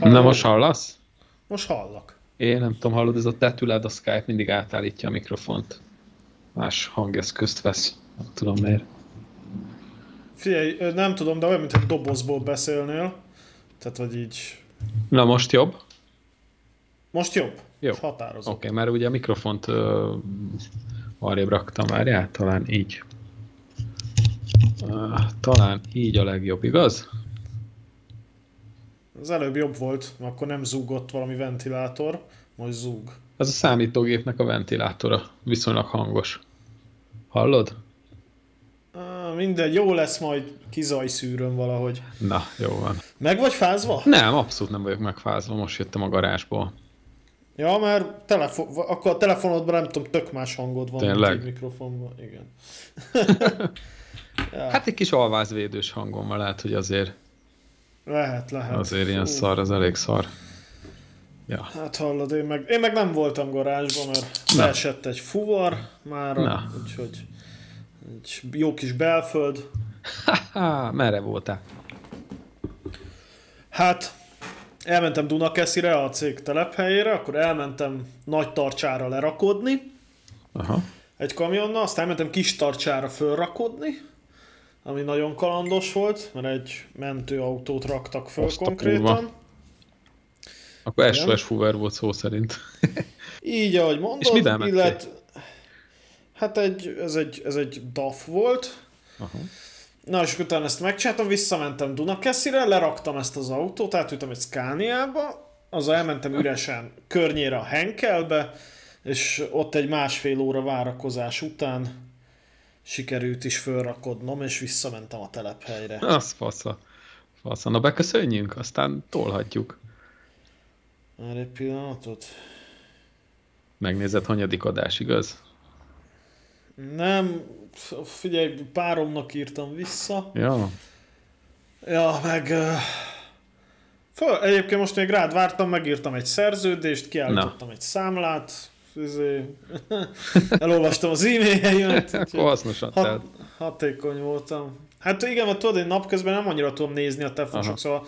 Na most hallasz? Most hallak. Én nem tudom, hallod, ez a tetülád a Skype mindig átállítja a mikrofont. Más hangeszközt vesz. Nem tudom miért. Figyelj, nem tudom, de olyan, mintha dobozból beszélnél. Tehát, vagy így... Na most jobb? Most jobb. Jó. Most határozott. Oké, mert ugye a mikrofont arrébb raktam, várjál? Talán így. Talán így a legjobb, igaz? Az előbb jobb volt, mert akkor nem zúgott valami ventilátor, most zúg. Ez a számítógépnek a ventilátora, viszonylag hangos. Hallod? Mindegy, jó lesz, majd kizajszűröm valahogy. Na, jó van. Meg vagy fázva? Nem, abszolút nem vagyok megfázva, most jöttem a garázsból. Ja, mert akkor a telefonodban nem tudom, tök más hangod van. Tényleg? Mint egy mikrofonban. Igen. Ja. Hát egy kis alvázvédős hangom van, lehet, hogy azért... Lehet. Azért ilyen szar, az elég szar. Ja. Hát hallod, én meg nem voltam garázsban, mert leesett egy fuvar mára, úgyhogy egy jó kis belföld. Merre voltál? Hát elmentem Dunakeszire, a cég telephelyére, akkor elmentem Nagy Tarcsára lerakodni. Aha. Egy kamionnal, aztán elmentem Kis Tarcsára fölrakodni, ami nagyon kalandos volt, mert egy mentőautót raktak föl konkrétan. Akkor SOS fuver volt szó szerint. Így, ahogy mondod. És hát ez egy DAF volt. Aha. Na, és utána ezt megcsináltam, visszamentem Dunakeszire, leraktam ezt az autót, átültem egy Scaniába, azzal elmentem üresen környére a Henkelbe, és ott egy másfél óra várakozás után sikerült is fölrakodnom, és visszamentem a telephelyre. Az fasza. Na, beköszönjünk, aztán tolhatjuk. Már egy pillanatot. Megnézed, hanyadik adás, igaz? Nem, figyelj, páromnak írtam vissza. Ja. Ja, meg... Egyébként most még rád vártam, megírtam egy szerződést, kiállítottam egy számlát, elolvastam az e-mailjeimet. Akkor hasznosan telt. Hatékony voltam. Hát igen, mert tudod, én napközben nem annyira tudom nézni a telefonok, szóval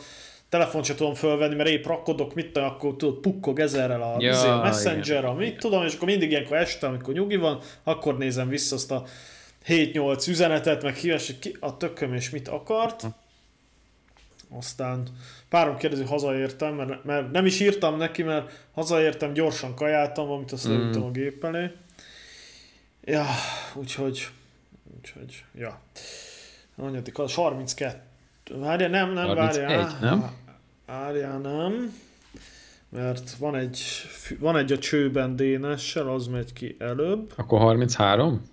telefont sem tudom fölvenni, mert épp rakodok, mit tudom, akkor tudod, pukkog ezerrel a messengerrel, mit tudom, és akkor mindig ilyenkor este, amikor nyugi van, akkor nézem vissza azt a 7-8 üzenetet, meg híves, hogy ki a tököm és mit akart. Aztán párom kérdezi, hogy hazaértem, mert nem is írtam neki, mert hazaértem, gyorsan kajáltam, amit azt leültem a gép elé. Ja, úgyhogy, ja. Annyadik, az 32. Várjál, nem. Mert van egy a csőben DNS-sel, az megy ki előbb. Akkor 33?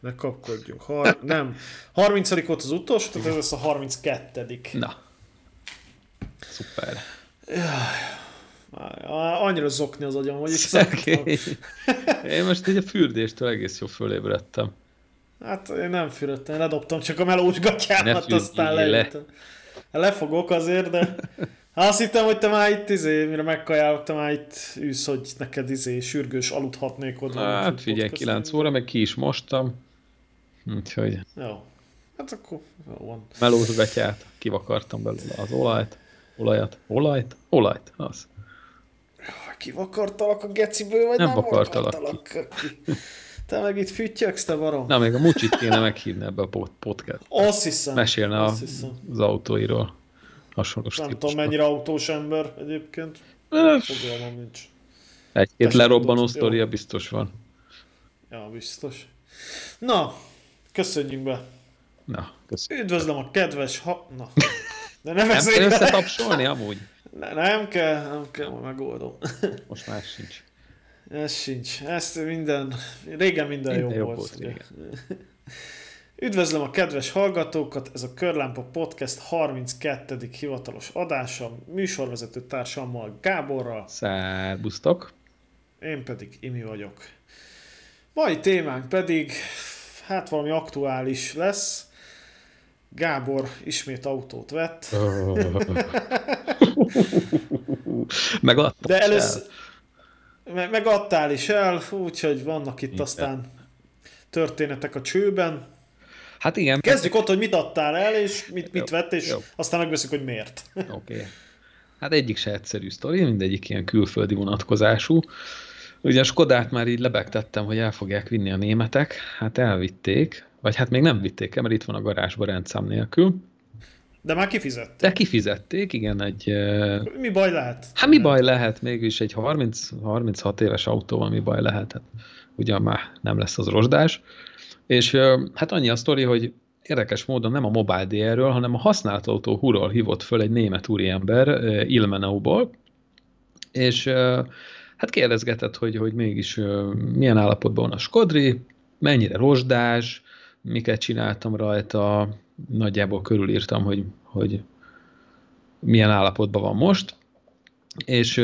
Ne kapkodjunk. Nem. 30. volt az utolsó, tehát ez lesz a 32. Na. Szuper. Jaj, annyira zokni az agyam, hogy is én most így a fürdéstől egész jó fölébredtem. Hát én nem fürdöttem, ledobtam csak a melós gatyámat, aztán leültem. Lefogok azért, de azt hittem, hogy te már itt mire megkajálok, te már itt ülsz, hogy neked sürgős aludhatnék oda. Hát figyelj, 9 óra, meg ki is mostam. Úgyhogy... Jó. Hát akkor jó van. Melós gatyát, kivakartam belőle az olajat. Az. Jó, kivakartalak a geciből, vagy nem vakartalak ki? Te meg itt füttyöksz, te barom. Na, még a Mucsit kéne meghívni ebbe a podcast. Azt hiszem. Mesélne az autóiról. Hasonló nem tudom, mennyire autós ember egyébként. Fogalmam nincs. Egy-két lerobbanó sztoria biztos van. Ja, biztos. Na, köszönjünk be. Na, köszönjük. Üdvözlöm a kedves... Na. De nem kell összetapsolni amúgy? Nem kell, majd megoldom. Most már sincs. Ez sincs. Régen minden jobb volt. Üdvözlöm a kedves hallgatókat, ez a Körlámpa Podcast 32. hivatalos adása, műsorvezető társammal, Gáborral. Szerbusztok! Én pedig Imi vagyok. Mai témánk pedig, hát valami aktuális lesz. Gábor ismét autót vett. Megadtam. De először... Megadtál is el, úgyhogy vannak itt aztán történetek a csőben. Hát igen. Kezdjük ott, hogy mit adtál el, és mit vett, és aztán megbeszéljük, hogy miért. Oké. Hát egyik se egyszerű sztori, mindegyik ilyen külföldi vonatkozású. Ugye a Škodát már így lebegtettem, hogy el fogják vinni a németek, hát elvitték, vagy hát még nem vitték el, mert itt van a garázsban rendszám nélkül. De már kifizették. De kifizették, igen, egy... Mi baj lehet? Hát mi baj lehet, mégis egy 30-36 éves autóval mi baj lehet? Hát, ugyan már nem lesz az rozsdás. És hát annyi a sztori, hogy érdekes módon nem a Mobile DR-ről, hanem a használt autó húról hívott föl egy német úriember Ilmenauból, és hát kérdezgetett, hogy mégis milyen állapotban van a Škodri, mennyire rozsdás, miket csináltam rajta, nagyjából körülírtam, hogy milyen állapotban van most, és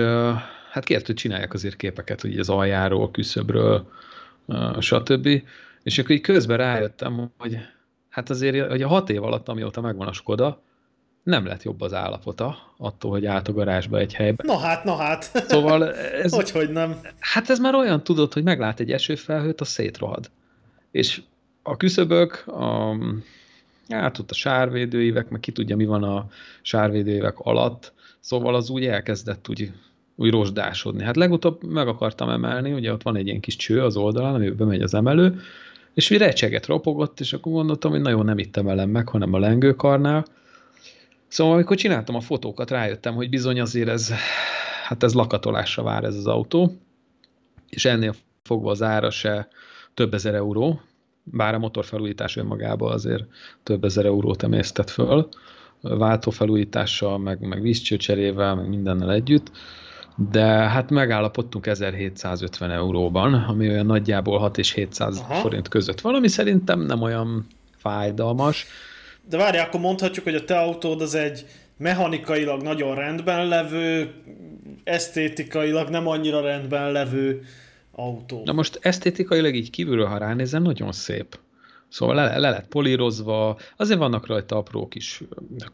hát kért, hogy csinálják azért képeket, hogy az aljáról, küszöbről, stb. És akkor így közben rájöttem, hogy hát azért, hogy a 6 év alatt, amióta megvan a Škoda, nem lett jobb az állapota attól, hogy állt a garázsba egy helyben. Na hát. Szóval ez... Hogyhogy nem. Hát ez már olyan, tudod, hogy meglát egy esőfelhőt, az szétrohad. És a küszöbök, hát ott a sárvédőívek, meg ki tudja, mi van a sárvédőívek alatt, szóval az úgy elkezdett úgy rozsdásodni. Hát legutóbb meg akartam emelni, ugye ott van egy ilyen kis cső az oldalán, amiben megy az emelő, és úgy recseget, ropogott, és akkor gondoltam, hogy nagyon nem itt emelem meg, hanem a lengőkarnál. Szóval amikor csináltam a fotókat, rájöttem, hogy bizony azért ez lakatolásra vár ez az autó, és ennél fogva az ára se több ezer euró, bár a motorfelújítás önmagában azért több ezer eurót emésztett föl, váltófelújítással, meg vízcsőcserével, meg mindennel együtt, de hát megállapodtunk 1750 euróban, ami olyan nagyjából 6 és 700 forint között van, ami szerintem nem olyan fájdalmas. De várj, akkor mondhatjuk, hogy a te autód az egy mechanikailag nagyon rendben levő, esztétikailag nem annyira rendben levő autó. Na most esztétikailag így kívülről, ha ránézem, nagyon szép. Szóval le lett polírozva, azért vannak rajta apró kis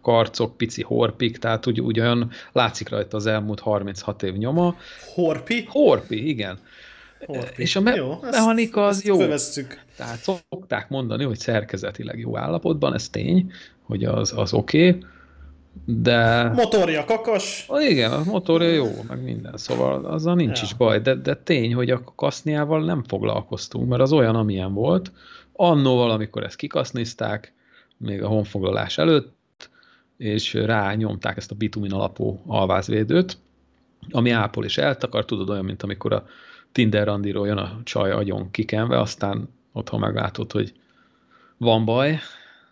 karcok, pici horpik, tehát úgy olyan látszik rajta az elmúlt 36 év nyoma. Horpi? Horpi, igen. Horpi. És a mechanika az jó. Fölvesszük. Tehát szokták mondani, hogy szerkezetileg jó állapotban, ez tény, hogy az oké, de... Motorja kakas. Igen, a motorja jó, meg minden, szóval azzal nincs is baj, de tény, hogy a kaszniával nem foglalkoztunk, mert az olyan, amilyen volt. Annó valamikor ezt kikasznizták, még a honfoglalás előtt, és rányomták ezt a bitumin alapú alvázvédőt, ami ápol és eltakar, tudod, olyan, mint amikor a Tinder randiról jön a csaj agyon kikenve, aztán otthon meglátod, hogy van baj.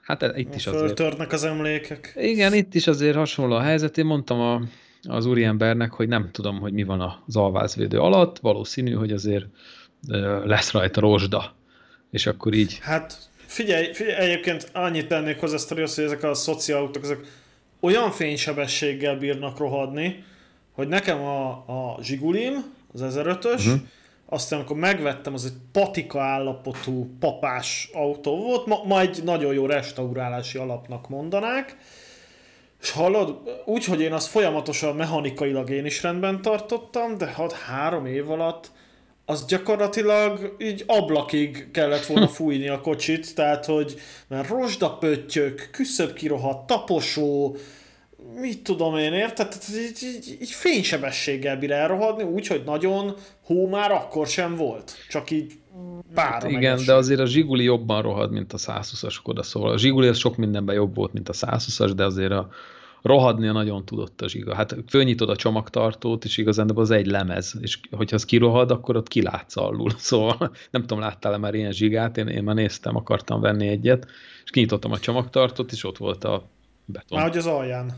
Hát itt is azért... Föltörnek az emlékek. Igen, itt is azért hasonló a helyzet. Én mondtam az úriembernek, hogy nem tudom, hogy mi van az alvázvédő alatt, valószínű, hogy azért lesz rajta rozsda. És akkor így... Hát figyelj, egyébként annyit tennék hozzá ezt a részt, hogy ezek a szociálautók, ezek olyan fénysebességgel bírnak rohadni, hogy nekem a Zsigulim, az 1005-ös, aztán amikor megvettem, az egy patika állapotú papás autó volt, majd nagyon jó restaurálási alapnak mondanák, és hallod, úgyhogy én azt folyamatosan mechanikailag én is rendben tartottam, de 3 év alatt az gyakorlatilag így ablakig kellett volna fújni a kocsit, tehát hogy mert rozsdapöttyök, küszöb kirohadt, taposó, mit tudom én, érted? Így fénysebességgel bír elrohadni, úgyhogy nagyon hó már akkor sem volt, csak így pára megeső. Igen, de azért a Zsiguli jobban rohad, mint a 120-as Škoda, szóval a Zsiguli az sok mindenben jobb volt, mint a 120-as, de azért a rohadnia nagyon tudott a Zsiga. Hát fölnyitod a csomagtartót, és igazán az egy lemez, és hogyha az kirohad, akkor ott kilátsz alul. Szóval nem tudom, láttál-e már ilyen Zsigát, én már néztem, akartam venni egyet, és kinyitottam a csomagtartót, és ott volt a beton. Már hogy az alján.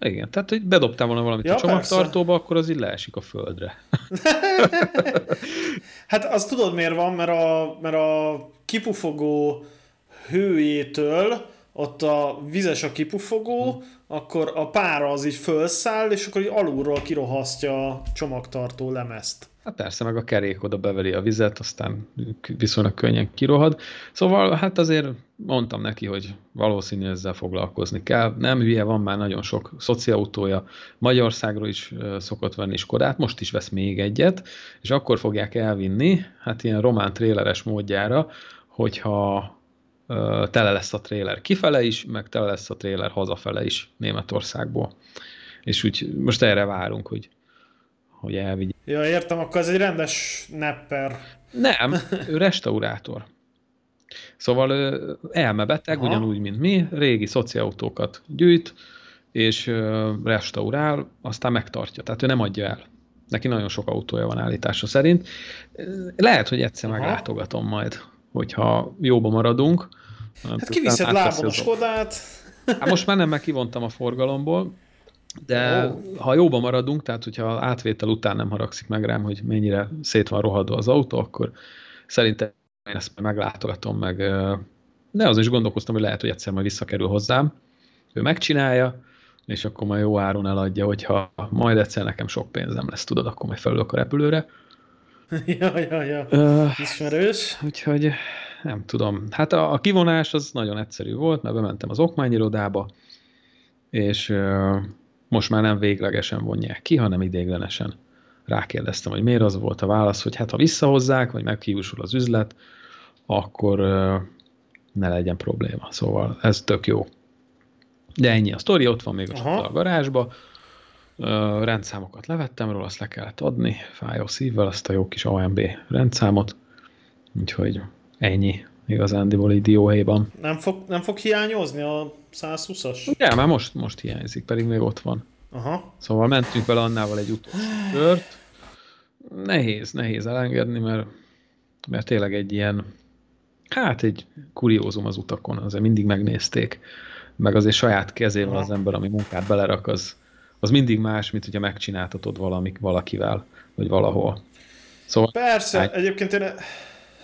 Igen, tehát hogy bedobtál volna valamit a csomagtartóba, persze. Akkor az így leesik a földre. Hát azt tudod miért van, mert a kipufogó hőjétől ott a vizes a kipufogó, akkor a pára az így fölszáll, és akkor így alulról kirohasztja a csomagtartó lemezt. Hát persze, meg a kerék oda beveli a vizet, aztán viszonylag könnyen kirohad. Szóval hát azért mondtam neki, hogy valószínű ezzel foglalkozni kell. Nem hülye, van már nagyon sok szociautója. Magyarországról is szokott venni Škodát, most is vesz még egyet, és akkor fogják elvinni, hát ilyen román tréleres módjára, hogyha tele lesz a tréler kifele is, meg tele lesz a tréler hazafele is Németországból. És úgy most erre várunk, hogy elvigyük. Ja, értem, akkor ez egy rendes nepper. Nem, ő restaurátor. Szóval ő elmebeteg, ugyanúgy, mint mi, régi szociautókat gyűjt, és restaurál, aztán megtartja. Tehát ő nem adja el. Neki nagyon sok autója van állítása szerint. Lehet, hogy egyszer meglátogatom majd, hogyha jóba maradunk. Hát kiviszed lábon a Skodát. Hát most már nem, meg kivontam a forgalomból, de ha jóba maradunk, tehát hogyha átvétel után nem haragszik meg rám, hogy mennyire szét van rohadva az autó, akkor szerintem én ezt meglátogatom meg. De azon is gondolkoztam, hogy lehet, hogy egyszer majd visszakerül hozzám. Ő megcsinálja, és akkor majd jó áron eladja, hogyha majd egyszer nekem sok pénzem lesz, tudod, akkor majd felülök a repülőre. Ja. Ismerős. Úgyhogy nem tudom. Hát a kivonás az nagyon egyszerű volt, mert bementem az okmányirodába, és most már nem véglegesen vonják ki, hanem ideiglenesen. Rákérdeztem, hogy miért, az volt a válasz, hogy hát ha visszahozzák, vagy meghiúsul az üzlet, akkor ne legyen probléma. Szóval ez tök jó. De ennyi a sztori, ott van még a garázsba. Rendszámokat levettem róla, azt le kellett adni, fájó szívvel, azt a jó kis AMB rendszámot. Úgyhogy ennyi igazándiból így dióhéjban. Nem fog hiányozni a 120-as? De, már most hiányzik, pedig még ott van. Aha. Szóval mentünk vele Annával egy utolsó kört. Nehéz elengedni, mert tényleg egy ilyen, hát egy kuriózum az utakon, azért mindig megnézték, meg azért saját kezével az ember, ami munkát belerak, az mindig más, mint hogyha megcsináltatod valakivel, vagy valahol. Szóval, persze, egyébként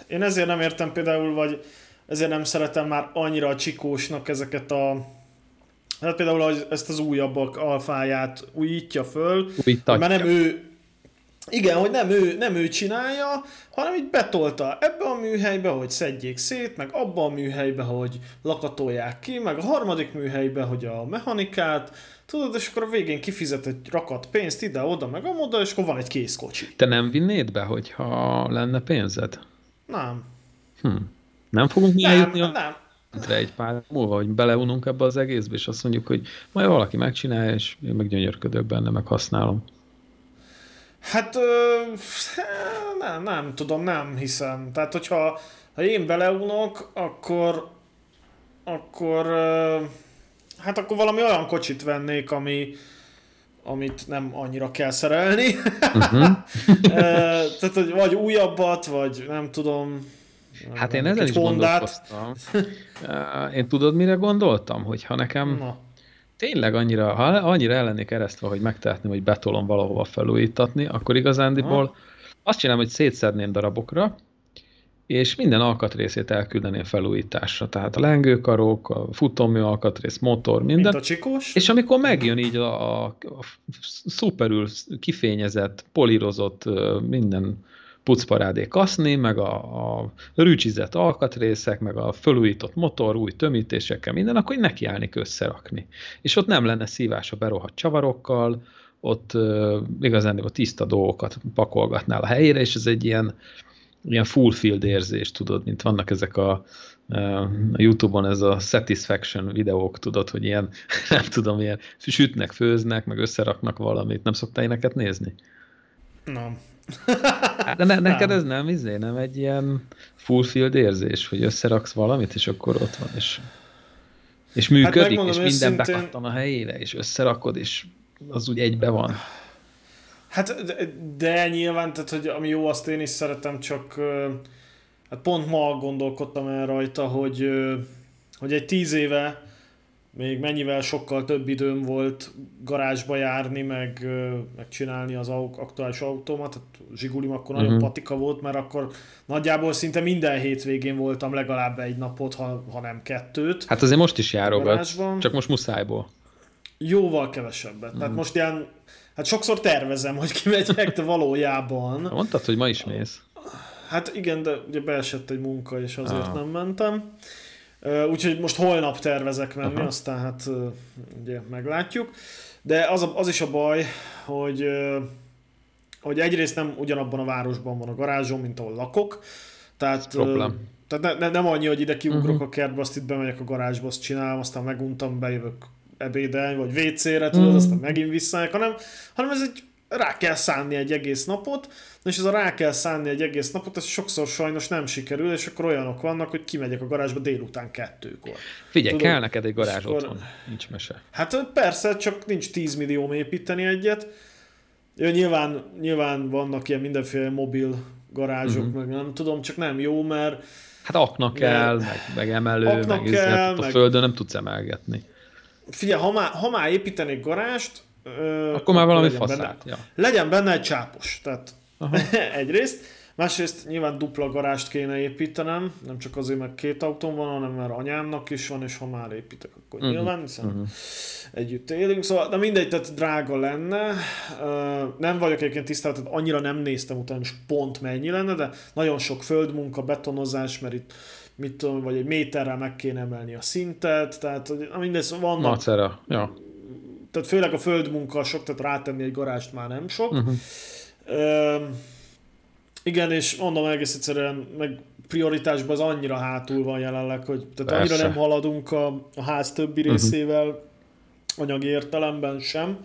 én ezért nem értem például, vagy ezért nem szeretem már annyira a csikósnak ezeket a... Hát például, hogy ezt az újabbak alfáját újítja föl, újítatja. Mert nem ő csinálja, hanem így betolta ebbe a műhelybe, hogy szedjék szét, meg abba a műhelybe, hogy lakatolják ki, meg a harmadik műhelybe, hogy a mechanikát, tudod, és akkor a végén kifizet egy rakat pénzt ide-oda, meg amoda, és akkor van egy készkocsi. Te nem vinnéd be, hogyha lenne pénzed? Nem. Nem fogunk eljutni nem. Egy pár múlva, hogy beleununk ebbe az egészbe, és azt mondjuk, hogy majd valaki megcsinálja, és én meg gyönyörködök benne, meg használom. Hát nem tudom, nem hiszem. Tehát, hogyha én beleunok, akkor hát akkor valami olyan kocsit vennék, amit nem annyira kell szerelni. Tehát, hogy vagy újabbat, vagy nem tudom... Hát én ezen is gondolkoztam. Én tudod, mire gondoltam? Hogy ha nekem tényleg annyira el lennék eresztve, hogy megtehetném, hogy betolom valahova felújítatni, akkor igazándiból azt csinálom, hogy szétszedném darabokra, és minden alkatrészét elküldeném felújításra. Tehát a lengőkarok, a futómű alkatrész, motor, minden. Mint a csikós? És amikor megjön így a szuperül kifényezett, polírozott, minden pucparádé kaszni, meg a rűcsizett alkatrészek, meg a felújított motor, új tömítésekkel, minden, akkor így nekiállnék összerakni. És ott nem lenne szívás a berohadt csavarokkal, ott igazán tiszta dolgokat pakolgatnál a helyére, és ez egy ilyen fulfilled érzés, tudod, mint vannak ezek a YouTube-on ez a satisfaction videók, tudod, hogy ilyen, nem tudom, ilyen sütnek, főznek, meg összeraknak valamit. Nem szoktál ilyeneket nézni? Nem. De neked ez nem egy ilyen fulfilled érzés, hogy összeraksz valamit, és akkor ott van, és működik, hát és minden bekattan a helyére, és összerakod, és az úgy egybe van. Hát de nyilván, tehát, hogy ami jó, azt én is szeretem, csak hát pont ma gondolkodtam el rajta, hogy egy 10 éve még mennyivel sokkal több időm volt garázsba járni, meg csinálni az aktuális autómat. Hát Zsigulim akkor nagyon patika volt, mert akkor nagyjából szinte minden hétvégén voltam legalább egy napot, ha nem 2-t. Hát azért most is járogat, csak most muszájból. Jóval kevesebbet. Tehát most ilyen, hát sokszor tervezem, hogy kimegyek, de valójában. Mondtad, hogy ma is mész. Hát igen, de ugye beesett egy munka, és azért nem mentem. Úgyhogy most holnap tervezek menni, aztán hát ugye meglátjuk. De az is a baj, hogy egyrészt nem ugyanabban a városban van a garázsom, mint ahol lakok. Tehát Tehát nem annyi, hogy ide kiugrok a kertbe, azt itt bemegyek a garázsba, azt csinálom, aztán meguntam, bejövök ebédelni, vagy WC-re, tudod, aztán megint visszajövök, hanem ez egy rá kell szánni egy egész napot, és ez a rá kell szánni egy egész napot, ez sokszor sajnos nem sikerül, és akkor olyanok vannak, hogy kimegyek a garázsba délután 2-kor. Figyelj, tudod, kell neked egy garázs otthon, nincs mese. Hát persze, csak nincs 10 millióm építeni egyet. Nyilván vannak ilyen mindenféle mobil garázsok, meg nem tudom, csak nem jó, mert... Hát akna kell, meg emelő, meg kell, a földön nem tudsz emelgetni. Figyelj, ha már építenék garást, akkor már valami faszát. Ja. Legyen benne egy csápos. Tehát egyrészt. Másrészt nyilván dupla garást kéne építenem, nem csak azért, mert két autón van, hanem mert anyámnak is van, és ha már építek, akkor nyilván, hiszen együtt élünk. Szóval, de mindegy, tehát drága lenne. Nem vagyok egyébként tisztában, tehát annyira nem néztem utána, pont mennyi lenne, de nagyon sok földmunka, betonozás, mert itt mit tudom, vagy egy méterrel meg kéne emelni a szintet, tehát mindez vannak... Macera, ja. Tehát főleg a földmunka sok, tehát rátenni egy garást már nem sok. Igen, és mondom egész egyszerűen, meg prioritásban az annyira hátul van jelenleg, hogy tehát annyira nem haladunk a ház többi részével, anyagi értelemben sem.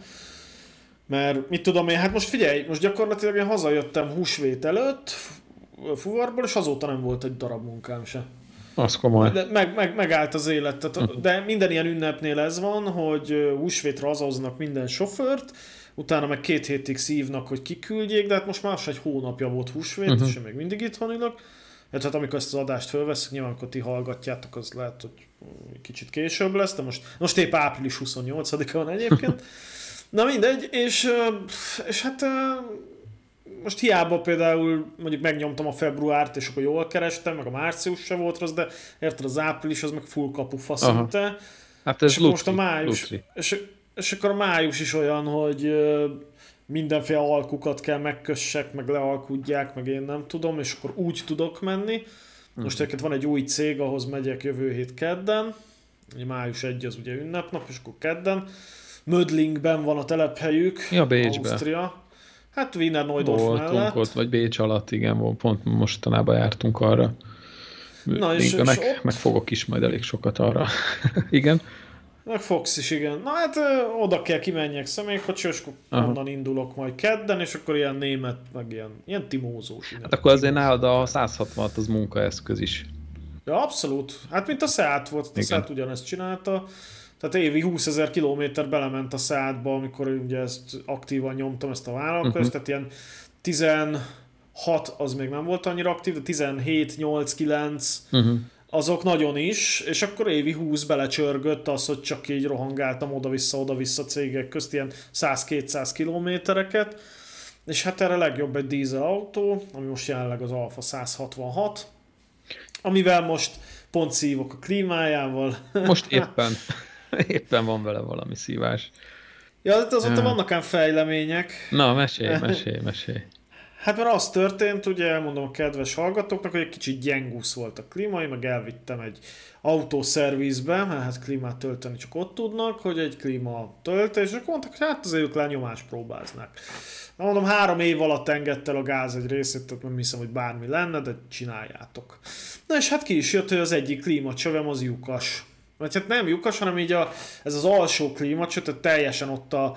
Mert mit tudom én, hát most figyelj, most gyakorlatilag én hazajöttem húsvét előtt fuvarból, és azóta nem volt egy darab munkám se. Az komoly. De megállt az élet. Tehát, de minden ilyen ünnepnél ez van, hogy húsvétre hazahoznak minden sofőrt, utána meg 2 hétig szívnak, hogy kiküldjék, de hát most már egy hónapja volt húsvét, és én még mindig itthon ülök. Tehát amikor ezt az adást fölveszünk, nyilván amikor ti hallgatjátok, az lehet, hogy kicsit később lesz, de most épp április 28-a van egyébként. Na mindegy, és hát most hiába például mondjuk megnyomtam a februárt, és akkor jól kerestem, meg a március se volt rossz, de érted az április, az meg full kapufa szinte. Hát ez most a május. És akkor a május is olyan, hogy mindenféle alkukat kell megkössek, meg lealkudják, meg én nem tudom, és akkor úgy tudok menni. Most egyébként van egy új cég, ahhoz megyek jövő hét kedden, május 1 az ugye ünnepnap, és akkor kedden. Mödlingben van a telephelyük, ja, Bécsben. Ausztria. Hát Wiener Neudorf mellett. Voltunk ott, vagy Bécs alatt, igen, pont mostanában jártunk arra. Na, és meg fogok is majd elég sokat arra. Igen. Meg fogsz is, igen. Na hát oda kell kimenjek személykocsi, és akkor onnan indulok majd kedden, és akkor ilyen német, meg ilyen timózós. Hát akkor azért nálad a 160 az munkaeszköz is. Ja, abszolút. Hát mint a Seat volt, a Seat ugyanezt csinálta. Tehát évi 20 000 kilométer belement a Seatba, amikor ugye ezt aktívan nyomtam, ezt a vállalkozást, tehát ilyen 16 az még nem volt annyira aktív, de 17, 8, 9... azok nagyon is, és akkor évi 20 belecsörgött az, hogy csak így rohangáltam oda-vissza cégek közt ilyen 100-200 kilométereket, és hát erre legjobb egy dízel autó, ami most jelenleg az Alfa 166, amivel most pont szívok a klímájával. Most éppen van vele valami szívás. Ja, de azóta vannak ám fejlemények. Na, mesélj. Hát mert az történt, ugye elmondom a kedves hallgatóknak, hogy egy kicsit gyengúsz volt a klíma, én meg elvittem egy autószervizbe, mert hát klímát tölteni csak ott tudnak, hogy egy klíma tölte, és akkor mondták, hogy hát azért le nyomást próbáznak. Na mondom, 3 év alatt engedt el a gáz egy részét, tehát nem hiszem, hogy bármi lenne, de csináljátok. Na és hát ki is jött, hogy az egyik klímacsövem az lyukas. Mert hát nem lyukas, hanem így ez az alsó klímacső, tehát teljesen ott a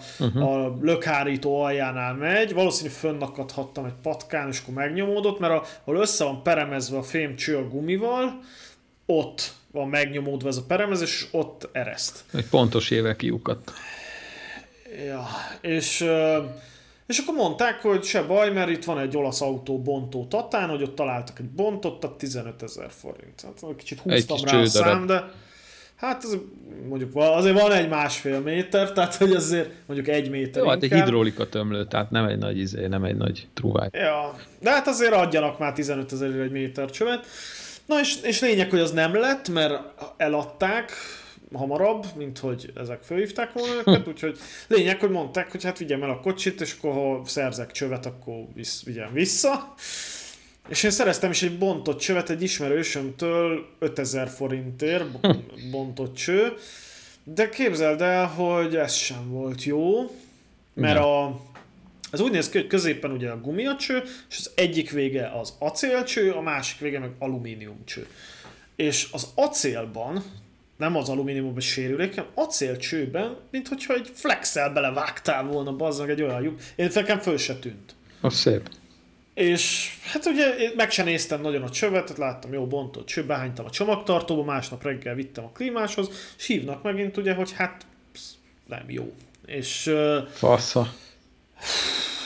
lökhárító aljánál megy, valószínűleg fönnakadhattam egy patkán, és akkor megnyomódott, mert ahol össze van peremezve a fémcső a gumival, ott van megnyomódva ez a peremezés, és ott ereszt. Egy pontos éve kiukadt. Ja, és akkor mondták, hogy se baj, mert itt van egy olasz autó bontó Tatán, hogy ott találtak egy bontot, tehát 15 000 forint. Hát kicsit húztam egy rá a szám, de... Hát az, mondjuk azért van 1,5 méter, tehát hogy azért mondjuk 1 méter jó, inkább. Hát egy hidrolika tömlő, tehát nem egy nagy nem egy nagy truváj. Ja, de hát azért adjanak már 15 000-re egy méter csövet. Na és lényeg, hogy az nem lett, mert eladták hamarabb, mint hogy ezek fölhívták volna őket, úgyhogy lényeg, hogy mondták, hogy hát vigyem el a kocsit, és akkor ha szerzek csövet, akkor vigyem vissza. És én szereztem is egy bontott csövet egy ismerősömtől 5000 forintért, bontott cső, de képzeld el, hogy ez sem volt jó, mert Ez úgy néz ki, hogy középen ugye a gumiacső, és az egyik vége az acélcső, a másik vége meg alumíniumcső. És az acélban, nem az alumíniumban sérülék, hanem acélcsőben, mint hogyha egy flexel belevágtál volna, bazzag, egy olyan lyuk. Én nekem föl se tűnt. Az szép. És hát ugye én meg sem néztem nagyon a csövet, tehát láttam, jó bontott cső, behánytam a csomagtartóba, másnap reggel vittem a klímáshoz, és hívnak megint ugye, hogy hát nem jó. És... Fasza.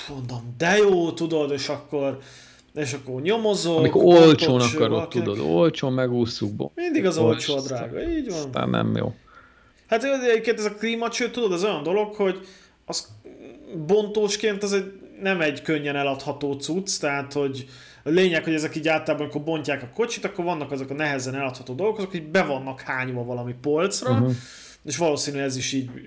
Mondom, de jó, tudod, és akkor nyomozol. Amikor olcsón akarod, tudod, olcsón megúszuk. Mindig az olcsó a drága, így van. Aztán nem jó. Hát egyébként ez a klímacső, tudod, az olyan dolog, hogy az bontósként az egy, nem egy könnyen eladható cucc, tehát hogy a lényeg, hogy ezek így általában, amikor bontják a kocsit, akkor vannak azok a nehezen eladható dolgok, azok így be vannak hányva valami polcra, és valószínűleg ez is így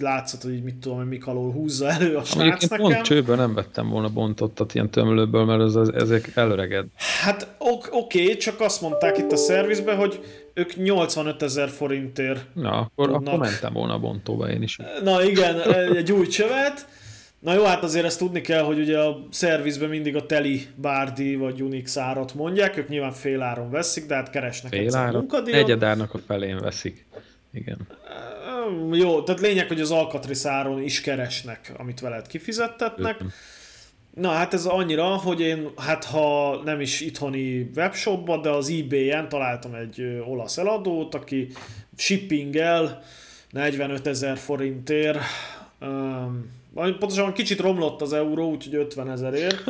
látszott, hogy így mit tudom, hogy mik alól húzza elő a srác nekem. Egyébként pont csőből nem vettem volna bontottat ilyen tömlőből, mert ezek elöreged. Hát oké, csak azt mondták itt a szervizben, hogy ők 85 000 forintért. Na, akkor mentem volna a bontóba én is. Na igen, egy új csövet. Na jó, hát azért ezt tudni kell, hogy ugye a szervizben mindig a teli bárdi vagy Unix árat mondják, ők nyilván fél áron veszik, de hát keresnek egyszer munkadíjat. Negyedárnak a felén veszik. Igen. Jó, tehát lényeg, hogy az alkatrészáron is keresnek, amit veled kifizettetnek. Na hát ez annyira, hogy én, hát ha nem is itthoni webshopban, de az eBay-en találtam egy olasz eladót, aki shippinggel 45 000 forintért, pontosan kicsit romlott az euró, úgyhogy 50 000-ért.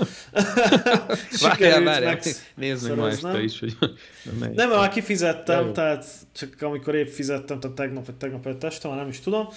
Várjál, nézd meg ma este is, hogy melyik. Nem, már kifizettem, tehát csak amikor épp fizettem, tehát tegnap vagy tegnap előtt este, már nem is tudom.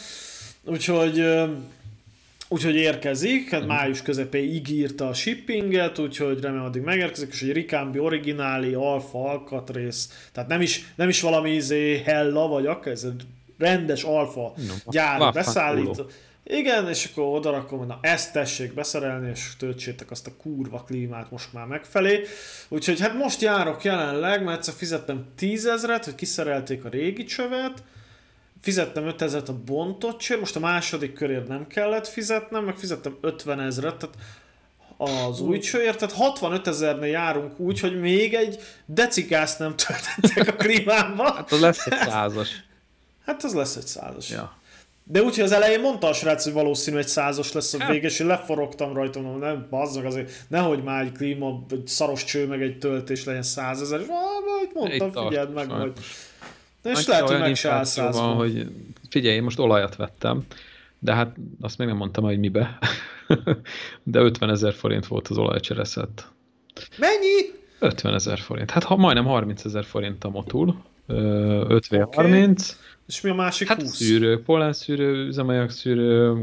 Úgyhogy érkezik, hát május közepéig írta a shippinget, úgyhogy remélem addig megérkezik, és egy Ricambi origináli, Alfa alkatrész, tehát nem is valami Hella vagy akár, ez egy rendes Alfa gyár beszállít. Igen, és akkor odarakom, na ezt tessék beszerelni, és töltsétek azt a kurva klímát most már megfelé. Úgyhogy hát most járok jelenleg, mert egyszer fizettem 10 000-et, hogy kiszerelték a régi csövet, fizettem 5 000-et a bontott csőr, most a második körért nem kellett fizetnem, meg fizettem 50 000-et, tehát az új csőért, tehát 65 000-nél járunk úgy, hogy még egy decikást nem töltettek a klímámba. Hát az lesz egy 100-as. Hát az lesz egy 100-as. Ja. De úgy, hogy az elején mondta a srác, hogy valószínű egy 100-as lesz a vége, és én leforogtam rajta, mondom, nem, bazzak, azért nehogy már egy klíma, egy szaros cső, meg egy töltés legyen 100 000, és majd mondtam, figyeld meg, hogy... És lehet, hogy meg se áll 100-ban. Hogy figyelj, én most olajat vettem, de hát azt még nem mondtam, hogy mibe. De 50 000 forint volt az olajcsereszett. Mennyi? 50 000 forint. Hát majdnem 30 000 forint a Motul. 50-30. Okay. És mi a másik 20? Hát szűrő, pollenszűrő, üzemanyagszűrő,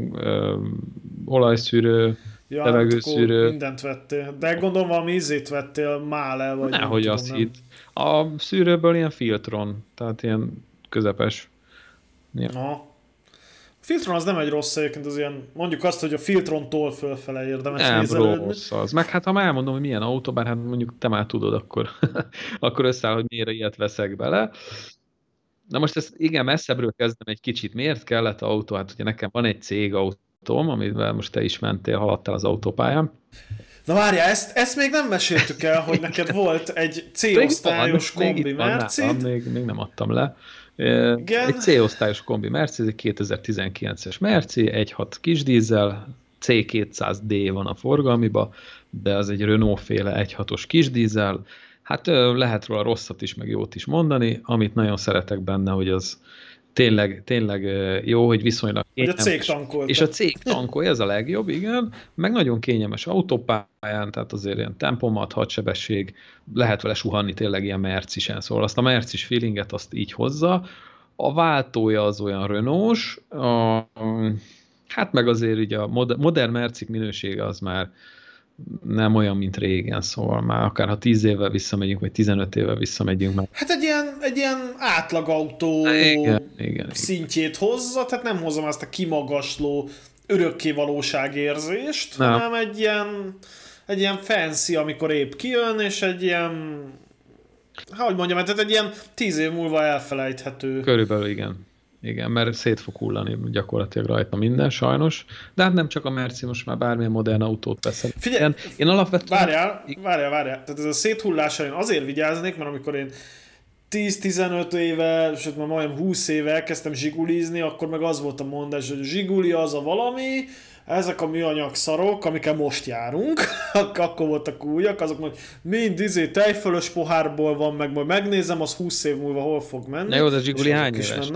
olajszűrő, ja, levegőszűrő. Mindent vettél. De gondolom valami ízét vettél, mále vagy... Nehogy azt nem. Hitt. A szűrőből ilyen Filtron, tehát ilyen közepes. Ja. Aha. A Filtron az nem egy rossz, egyébként az ilyen, mondjuk azt, hogy a Filtrontól fölfele érdemes nézelődni. Nem rossz az. Meg hát ha már elmondom, hogy milyen autó, bár hát mondjuk te már tudod, akkor összeáll, hogy miért ilyet veszek bele. Na most ezt igen, messzebbről kezdem egy kicsit. Miért kellett autó? Hát ugye nekem van egy cégautóm, amivel most te is mentél, haladtál az autópályán. Na várjál, ezt még nem meséltük el, hogy neked volt egy C-osztályos kombi Mercid. Még nem adtam le. Igen. Egy C-osztályos kombi Mercedes, egy 2019-es Mercedes, 1.6 kisdízzel, C200D van a forgalmiba, de az egy Renault-féle 1.6-os kisdízzel. Hát lehet róla rosszat is, meg jót is mondani, amit nagyon szeretek benne, hogy az tényleg jó, hogy viszonylag kényelmes. Hogy a cég tankolta. És a cég tankolja, ez a legjobb, igen. Meg nagyon kényelmes autópályán, tehát azért ilyen tempomat, hadsebesség, lehet vele suhanni tényleg ilyen mercisen, szóval azt a mercis feelinget azt így hozza. A váltója az olyan Renault-s, hát meg azért ugye a modern mercik minősége az már nem olyan, mint régen, szóval már akár ha 10 évvel visszamegyünk, vagy 15 évvel visszamegyünk már. Hát egy ilyen átlagautó igen, szintjét hozza, tehát nem hozom ezt a kimagasló örökké valóságérzést, hanem egy ilyen fancy, amikor épp kijön, és egy ilyen, hogy mondjam, tehát egy ilyen 10 év múlva elfelejthető. Körülbelül igen. Igen, mert szét fog hullani gyakorlatilag rajta minden, sajnos. De hát nem csak a Merci, most már bármilyen modern autót veszem. Figyelj, én alapvetően... Várjál. Tehát ez a széthullással én azért vigyáznék, mert amikor én 10-15 éve, sőt már majdnem 20 éve elkezdtem zsigulizni, akkor meg az volt a mondás, hogy a zsiguli az a valami, ezek a műanyag szarok, amikkel most járunk, akkor voltak újak, azok mondjuk mind tejfölös pohárból van, meg majd megnézem, az 20 év múlva hol fog menni. Na jó, de a zsiguli hány éves?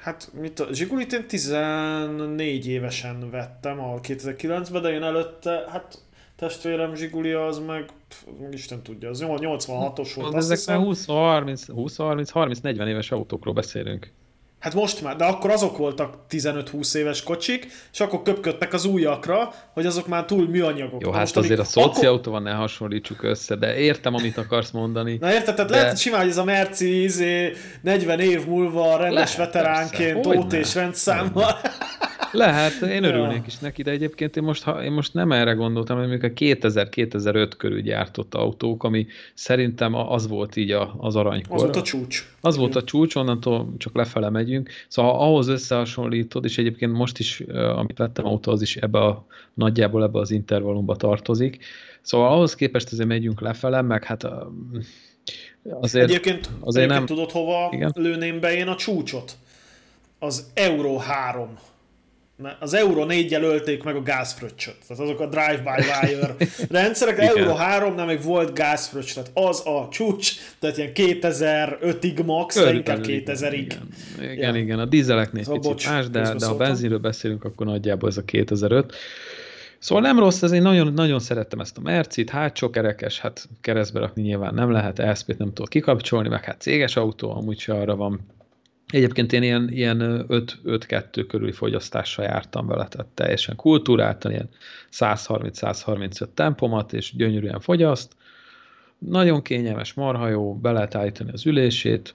Hát Zsigulit én 14 évesen vettem a 2009-ben, de én előtte, hát testvérem Zsigulia az meg, Isten tudja, az 86-os volt. Ezek már 20-30-40 éves autókról beszélünk. Hát most már, de akkor azok voltak 15-20 éves kocsik, és akkor köpködtek az újakra, hogy azok már túl műanyagok. Jó, hát most, azért a szociautóval ne hasonlítsuk össze, de értem, amit akarsz mondani. Na érted, tehát de... lehet, hogy simán, hogy ez a Merci 40 év múlva rendes lehet, veteránként, OT és rendszámmal. Lehet, én örülnék is neki, de egyébként én most nem erre gondoltam, hogy mondjuk a 2000-2005 körül gyártott autók, ami szerintem az volt így az aranykor. Az volt a csúcs. Az volt a csúcs, onnantól csak lefele megyünk. Szóval ahhoz összehasonlítod, és egyébként most is, amit vettem autó, az is nagyjából ebbe az intervallumba tartozik. Szóval ahhoz képest azért megyünk lefele, meg hát... Azért nem tudod, hova lőném be én a csúcsot? Az Euro 3. Az Euro 4-jel ölték meg a gázfröccsöt. Tehát azok a drive-by-wire rendszerek. Euro 3-nál még volt gázfröccs, tehát az a csúcs, tehát ilyen 2005-ig max, de inkább 2000-ig. Igen. A dízeleknél picit más, de ha benzinről beszélünk, akkor nagyjából ez a 2005. Szóval nem rossz, ez én nagyon szerettem ezt a Mercit, hátsó kerekes, hát keresztbe rakni nyilván nem lehet, ESP-t nem tudod kikapcsolni, meg hát céges autó, amúgy se arra van. Egyébként én ilyen 5-2 körüli fogyasztással jártam vele, tehát teljesen kultúráltan, ilyen 130-135 tempomat, és gyönyörűen fogyaszt. Nagyon kényelmes, marha jó, be lehet állítani az ülését,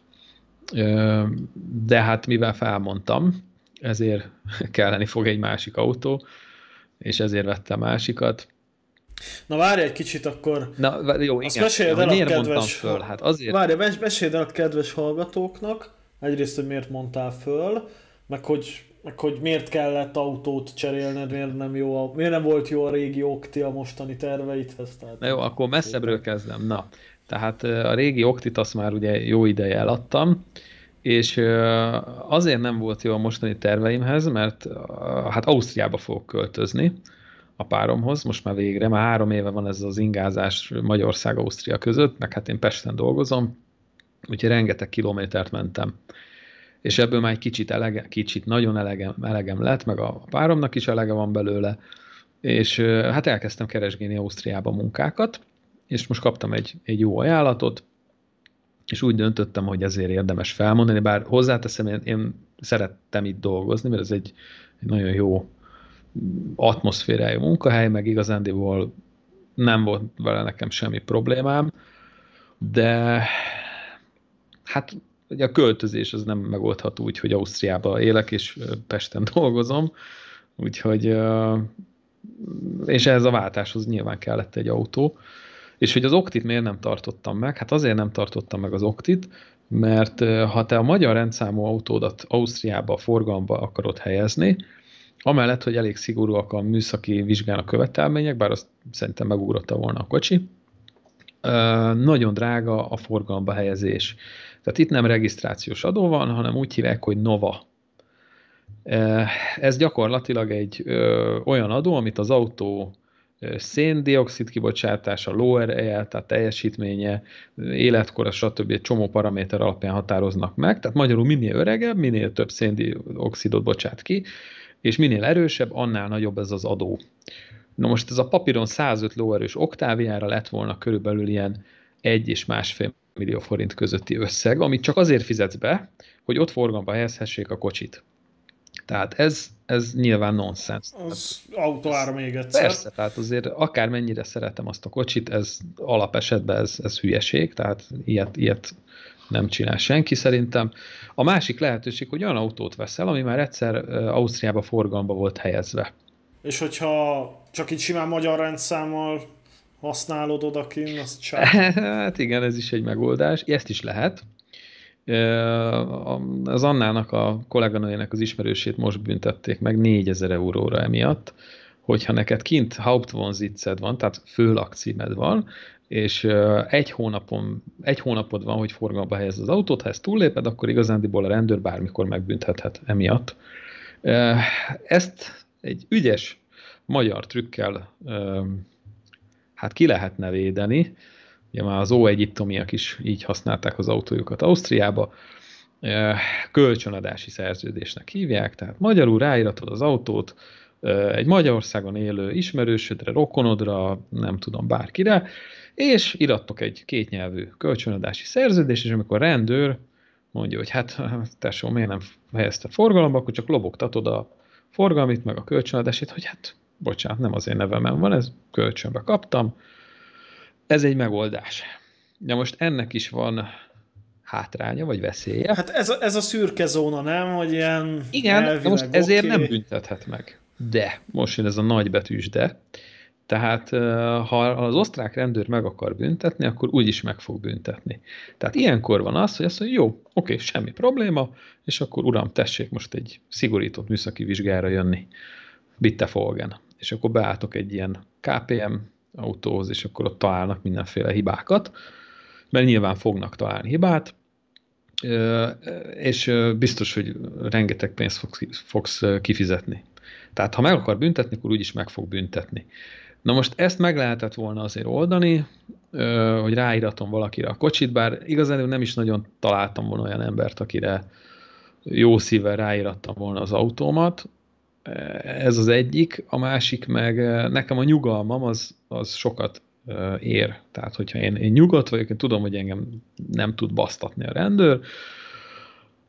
de hát mivel felmondtam, ezért kelleni fog egy másik autó, és ezért vettem másikat. Na várj egy kicsit akkor, azt meséld el a kedves hallgatóknak, egyrészt, hogy miért mondtál föl, meg hogy miért kellett autót cserélned, miért nem volt jó a régi Okti a mostani terveidhez. Tehát na jó, akkor messzebbről kezdem. Na, tehát a régi Oktit azt már ugye jó ideje eladtam, és azért nem volt jó a mostani terveimhez, mert hát Ausztriába fogok költözni a páromhoz, most már végre, már 3 éve van ez az ingázás Magyarország-Ausztria között, meg hát én Pesten dolgozom, úgyhogy rengeteg kilométert mentem. És ebből már egy kicsit nagyon elegem lett, meg a páromnak is elege van belőle, és hát elkezdtem keresgélni Ausztriában munkákat, és most kaptam egy jó ajánlatot, és úgy döntöttem, hogy ezért érdemes felmondani, bár hozzáteszem, én szerettem itt dolgozni, mert ez egy nagyon jó atmoszférájú munkahely, meg igazándiból nem volt vele nekem semmi problémám, de... hát ugye a költözés az nem megoldható úgy, hogy Ausztriában élek és Pesten dolgozom, úgyhogy és ehhez a váltáshoz nyilván kellett egy autó. És hogy az Oktit miért nem tartottam meg? Hát azért nem tartottam meg az Oktit, mert ha te a magyar rendszámú autódat Ausztriába forgalomba akarod helyezni, amellett, hogy elég szigorúak a műszaki vizsgán a követelmények, bár azt szerintem megugrotta volna a kocsi, nagyon drága a forgalomba helyezés. Tehát itt nem regisztrációs adó van, hanem úgy hívják, hogy Nova. Ez gyakorlatilag egy olyan adó, amit az autó széndioxid kibocsátása, LOER-je, tehát teljesítménye, életkora, stb. Egy csomó paraméter alapján határoznak meg. Tehát magyarul minél öregebb, minél több széndioxidot bocsát ki, és minél erősebb, annál nagyobb ez az adó. Na most ez a papíron 105 lóerős Octáviára lett volna körülbelül ilyen 1,5 millió forint közötti összeg, amit csak azért fizetsz be, hogy ott forgalomba helyezhessék a kocsit. Tehát ez nyilván nonsens. Az autóára még egyszer. Persze, tehát azért akármennyire szeretem azt a kocsit, ez alapesetben ez hülyeség, tehát ilyet nem csinál senki szerintem. A másik lehetőség, hogy olyan autót veszel, ami már egyszer Ausztriába forgalomba volt helyezve. És hogyha csak így simán magyar rendszámmal használod odakint, az csak... Hát igen, ez is egy megoldás. Ezt is lehet. Az Annának a kolléganőjének az ismerősét most büntették meg 4.000 euróra emiatt, hogyha neked kint Hauptwohnsitzed van, tehát főlakcímed van, és egy hónapod van, hogy forgalomba helyezd az autót, ha ezt túlléped, akkor igazándiból a rendőr bármikor megbüntethet emiatt. Ezt egy ügyes magyar trükkel hát ki lehetne védeni. Ugye már az óegyiptomiak is így használták az autójukat Ausztriába. Kölcsönadási szerződésnek hívják, tehát magyarul ráiratod az autót egy Magyarországon élő ismerősödre, rokonodra, nem tudom, bárkire, és irattok egy kétnyelvű kölcsönadási szerződést, és amikor rendőr mondja, hogy hát tesó, miért nem helyezted forgalomba, akkor csak lobogtatod a forgalmit, meg a kölcsönadásét, hogy hát bocsánat, nem az én nevemen van, ez kölcsönbe kaptam. Ez egy megoldás. Ja, most ennek is van hátránya, vagy veszélye. Hát ez a szürke zóna, nem? Hogy ilyen igen, most okay. Ezért nem büntethet meg. De, most jön ez a nagybetűs de. Tehát ha az osztrák rendőr meg akar büntetni, akkor úgyis meg fog büntetni. Tehát ilyenkor van az, hogy azt mondja, jó, oké, semmi probléma, és akkor uram, tessék most egy szigorított műszaki vizsgára jönni. Bitte folgen. És akkor beálltok egy ilyen KPM autóhoz, és akkor ott találnak mindenféle hibákat, mert nyilván fognak találni hibát, és biztos, hogy rengeteg pénzt fogsz kifizetni. Tehát ha meg akar büntetni, akkor úgyis meg fog büntetni. Na most ezt meg lehetett volna azért oldani, hogy ráíratom valakire a kocsit, bár igazán nem is nagyon találtam volna olyan embert, akire jó szívvel ráírattam volna az autómat. Ez az egyik, a másik meg nekem a nyugalmam az sokat ér. Tehát, hogyha én nyugodt vagyok, én tudom, hogy engem nem tud basztatni a rendőr,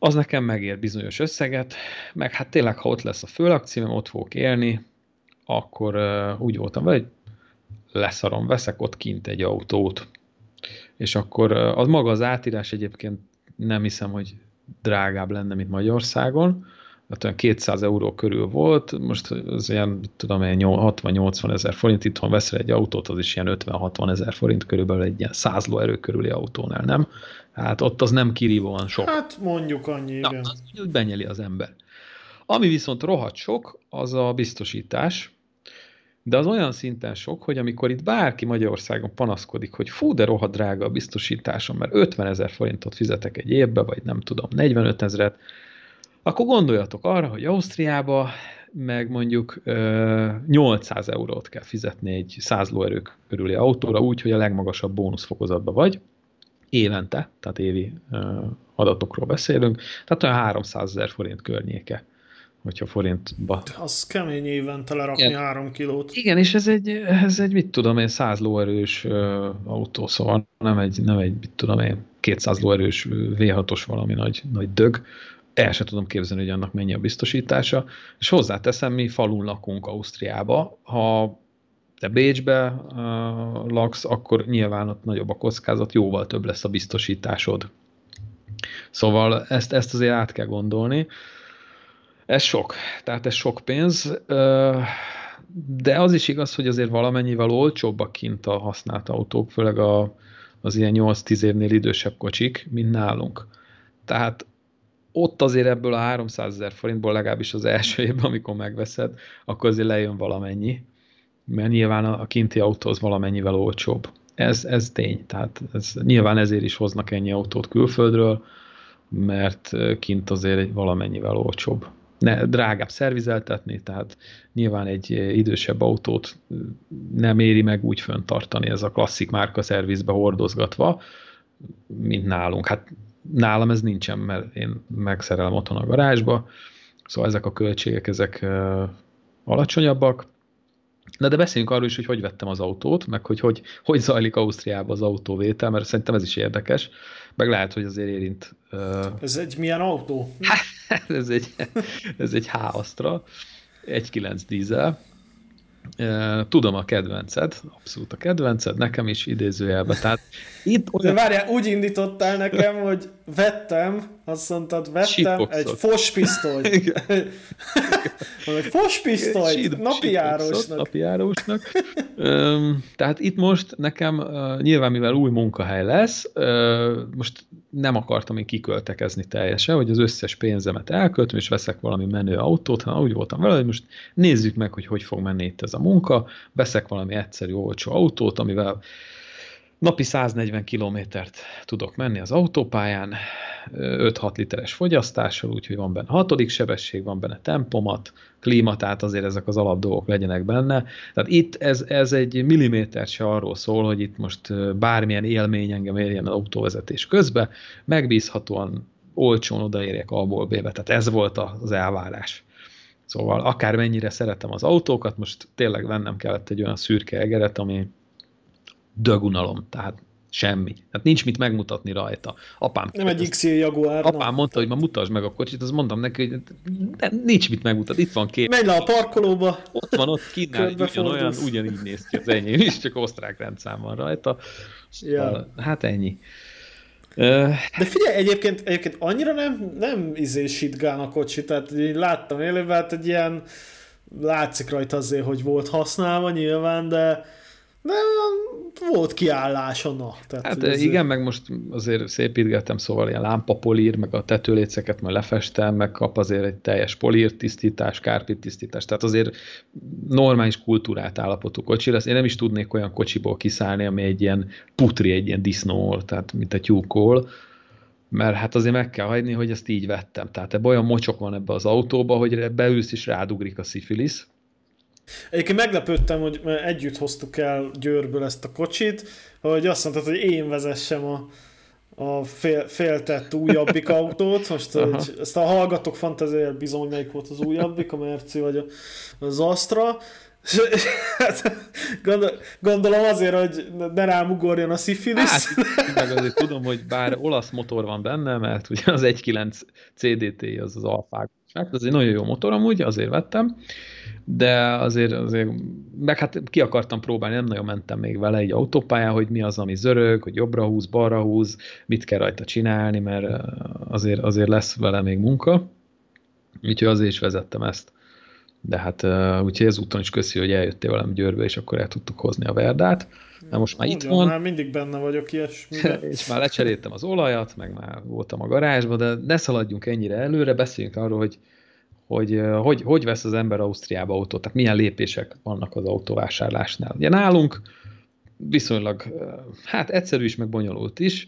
az nekem megér bizonyos összeget, meg hát tényleg, ha ott lesz a főlakcímem, ott fogok élni, akkor úgy voltam vele, hogy leszarom, veszek ott kint egy autót. És akkor az maga az átírás egyébként nem hiszem, hogy drágább lenne, mint Magyarországon, hát olyan 200 euró körül volt, most az ilyen, tudom, 60-80 ezer forint, itthon veszel egy autót, az is ilyen 50-60 ezer forint körülbelül egy ilyen 100 lóerő körüli autónál, nem? Hát ott az nem kirívóan sok. Hát mondjuk annyi, na, igen. Az úgy benyeli az ember. Ami viszont rohadt sok, az a biztosítás, de az olyan szinten sok, hogy amikor itt bárki Magyarországon panaszkodik, hogy fú, de rohadt drága a biztosításom, mert 50 ezer forintot fizetek egy évbe, vagy nem tudom, 45 ezeret, akkor gondoljatok arra, hogy Ausztriába meg mondjuk 800 eurót kell fizetni egy 100 lóerők körüli autóra, úgy, hogy a legmagasabb bónuszfokozatban vagy, évente, tehát évi adatokról beszélünk, tehát olyan 300 ezer forint környéke, hogyha forintba. Az kemény évente lerakni, igen. 3 kilót. Igen, és ez egy mit tudom én, 100 lóerős autó, szóval nem egy mit tudom én, 200 lóerős V6-os valami nagy dög. El sem tudom képzelni, hogy annak mennyi a biztosítása, és hozzáteszem, mi falun lakunk Ausztriába. Ha te Bécsbe laksz, akkor nyilván ott nagyobb a kockázat, jóval több lesz a biztosításod. Szóval ezt azért át kell gondolni. Ez sok, tehát ez sok pénz, de az is igaz, hogy azért valamennyivel olcsóbbak kint a használt autók, főleg az ilyen 8-10 évnél idősebb kocsik, mint nálunk. Tehát ott azért ebből a 300 ezer forintból legalábbis az első évben, amikor megveszed, akkor azért lejön valamennyi, mert nyilván a kinti autó az valamennyivel olcsóbb. Ez tény, tehát nyilván ezért is hoznak ennyi autót külföldről, mert kint azért valamennyivel olcsóbb. Drágább szervizeltetni, tehát nyilván egy idősebb autót nem éri meg úgy föntartani, ez a klasszik márka szervizbe hordozgatva, mint nálunk. Hát nálam ez nincsen, mert én megszerelem otthon a garázsba, szóval ezek a költségek, ezek alacsonyabbak. Na de beszéljünk arról is, hogy vettem az autót, meg hogy zajlik Ausztriában az autóvétel, mert szerintem ez is érdekes, meg lehet, hogy azért érint. Ez egy milyen autó? ez egy H-Astra, 1.9 dízel. Tudom, a kedvenced, abszolút a kedvenced, nekem is idézőjelben. Tehát itt olyan... De várjál, úgy indítottál nekem, hogy vettem egy fospisztolyt. Egy fospisztolyt, napjárosnak. Tehát itt most nekem nyilván, mivel új munkahely lesz, most nem akartam én kiköltekezni teljesen, hogy az összes pénzemet elköltöm, és veszek valami menő autót, hanem úgy voltam vele, hogy most nézzük meg, hogy hogy fog menni itt ez a munka, veszek valami egyszerű, olcsó autót, amivel napi 140 kilométert tudok menni az autópályán, 5-6 literes fogyasztással, úgyhogy van benne hatodik sebesség, van benne tempomat, klíma, tehát azért ezek az alapdolgok legyenek benne. Tehát itt ez egy milliméter se arról szól, hogy itt most bármilyen élmény engem érjen az autóvezetés közben, megbízhatóan, olcsón odaérjek A-ból B-be, tehát ez volt az elvárás. Szóval akármennyire szeretem az autókat, most tényleg vennem kellett egy olyan szürke egeret, ami dögunalom, tehát semmi. Hát nincs mit megmutatni rajta. Apám, nem egy XJ Jaguar. Apám mondta, hogy ma mutasd meg a kocsit, azt mondtam neki, hogy nincs mit megmutatni. Itt van két. Menj le a parkolóba. Ott van, ott kínál, ugyanolyan, ugyanígy néz ki az enyém is, csak osztrák rendszám van rajta. Ja. Hát ennyi. De figyelj, egyébként annyira nem sitgán a kocsi, tehát láttam élőben, hát egy ilyen látszik rajta azért, hogy volt használva nyilván, de volt kiállása, na. Tehát hát azért... igen, meg most azért szépítgettem, szóval ilyen lámpapolír, meg a tetőléceket majd lefestem, meg kap azért egy teljes polírtisztítás, kárpittisztítás, tehát azért normális kultúrát állapotú kocsi lesz. Én nem is tudnék olyan kocsiból kiszállni, ami egy ilyen putri, egy ilyen disznó, tehát mint a tyúkol, mert hát azért meg kell hagyni, hogy ezt így vettem. Tehát ebben olyan mocsok van ebbe az autóba, hogy beülsz és rádugrik a szifilisz. Egyébként meglepődtem, hogy együtt hoztuk el Győrből ezt a kocsit, hogy azt mondtad, hogy én vezessem a féltett újabbik autót. Most ezt a hallgatók fantáziájára bízom, hogy melyik volt az újabbik, a Merci vagy az Astra. Hát, gondolom azért, hogy ne rám ugorjon a szifilis. Hát, azért tudom, hogy bár olasz motor van benne, mert ugye az 1.9 CDT az az Alfák. Hát ez egy nagyon jó motor amúgy, azért vettem, de azért meg hát ki akartam próbálni, nem nagyon mentem még vele egy autópályán, hogy mi az, ami zörög, hogy jobbra húz, balra húz, mit kell rajta csinálni, mert azért lesz vele még munka, úgyhogy azért is vezettem ezt. De hát úgyhogy ezúton is köszi, hogy eljöttél velem Győrbe, és akkor el tudtuk hozni a Verdát. Na most már itt van. Már mindig benne vagyok ilyesmiben. És már lecseréltem az olajat, meg már voltam a garázsban, de ne szaladjunk ennyire előre, beszéljünk arról, hogy vesz az ember Ausztriába autót, tehát milyen lépések vannak az autóvásárlásnál. Ugye nálunk viszonylag, hát egyszerű is, meg bonyolult is.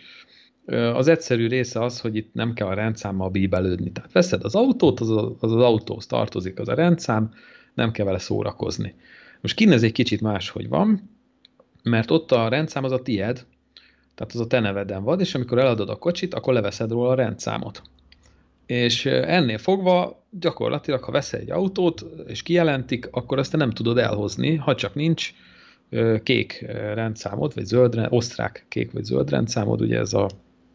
Az egyszerű része az, hogy itt nem kell a rendszámmal bíbelődni. Tehát veszed az autót, az autóhoz tartozik az a rendszám, nem kell vele szórakozni. Most kint ez egy kicsit máshogy van, mert ott a rendszám az a tied, tehát az a te neveden van, és amikor eladod a kocsit, akkor leveszed róla a rendszámot. És ennél fogva gyakorlatilag, ha veszel egy autót, és kijelentik, akkor azt te nem tudod elhozni, ha csak nincs kék rendszámod, vagy zöld, osztrák kék vagy zöld rendszámod, ugye ez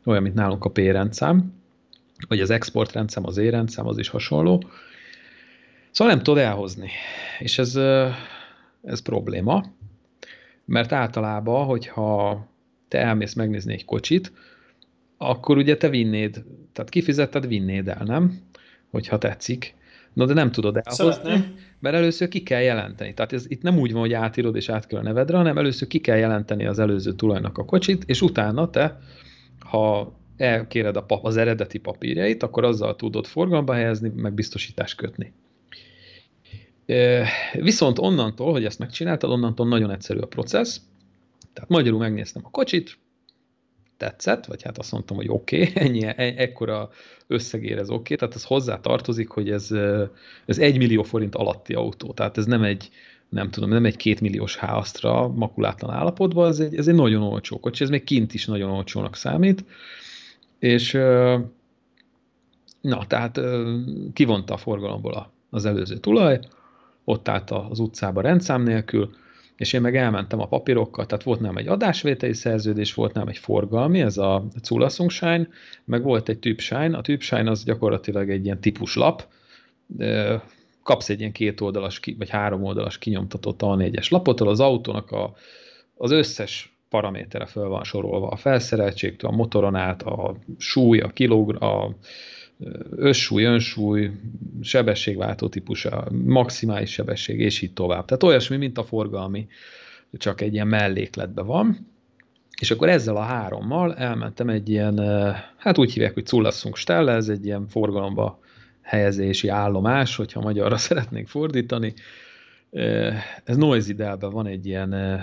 olyan, mint nálunk a P rendszám, vagy az export rendszám, az E rendszám, az is hasonló. Szóval nem tudod elhozni. És ez probléma, mert általában, hogyha te elmész megnézni egy kocsit, akkor ugye te vinnéd, tehát kifizetted, vinnéd el, nem? Hogyha tetszik. No, de nem tudod elhozni, mert először ki kell jelenteni. Tehát itt nem úgy van, hogy átírod és átkerül a nevedre, hanem először ki kell jelenteni az előző tulajnak a kocsit, és utána te, ha elkéred az eredeti papírjait, akkor azzal tudod forgalomba helyezni, meg biztosítást kötni. Viszont onnantól, hogy ezt megcsináltad, onnantól nagyon egyszerű a processz. Tehát magyarul megnéztem a kocsit, tetszett, vagy hát azt mondtam, hogy oké, ennyi, ekkora összegére ez oké, tehát ez hozzá tartozik, hogy ez 1 millió forint alatti autó, tehát ez nem egy 2 milliós Astra makulátlan állapotban, ez egy nagyon olcsó kocsi, ez még kint is nagyon olcsónak számít, és na, tehát kivonta a forgalomból az előző tulaj, ott állt az utcában rendszám nélkül, és én meg elmentem a papírokkal, tehát volt nem egy adásvételi szerződés, volt nem egy forgalmi, ez a Zulassungsschein, meg volt egy Typschein, a Typschein az gyakorlatilag egy ilyen típuslap, kapsz egy ilyen 2 oldalas, vagy 3 oldalas kinyomtatott A4-es lapotól, az autónak az összes paramétere föl van sorolva, a felszereltségtől, a motoron át, a súly, a kilogram, összsúly, önsúly, sebességváltó típusa, maximális sebesség, és így tovább. Tehát olyasmi, mint a forgalmi, csak egy ilyen mellékletben van. És akkor ezzel a hárommal elmentem egy ilyen, hát úgy hívják, hogy Cullasszunk Stelle, ez egy ilyen forgalomba helyezési állomás, hogyha magyarra szeretnénk fordítani. Ez Neusiedlben van egy ilyen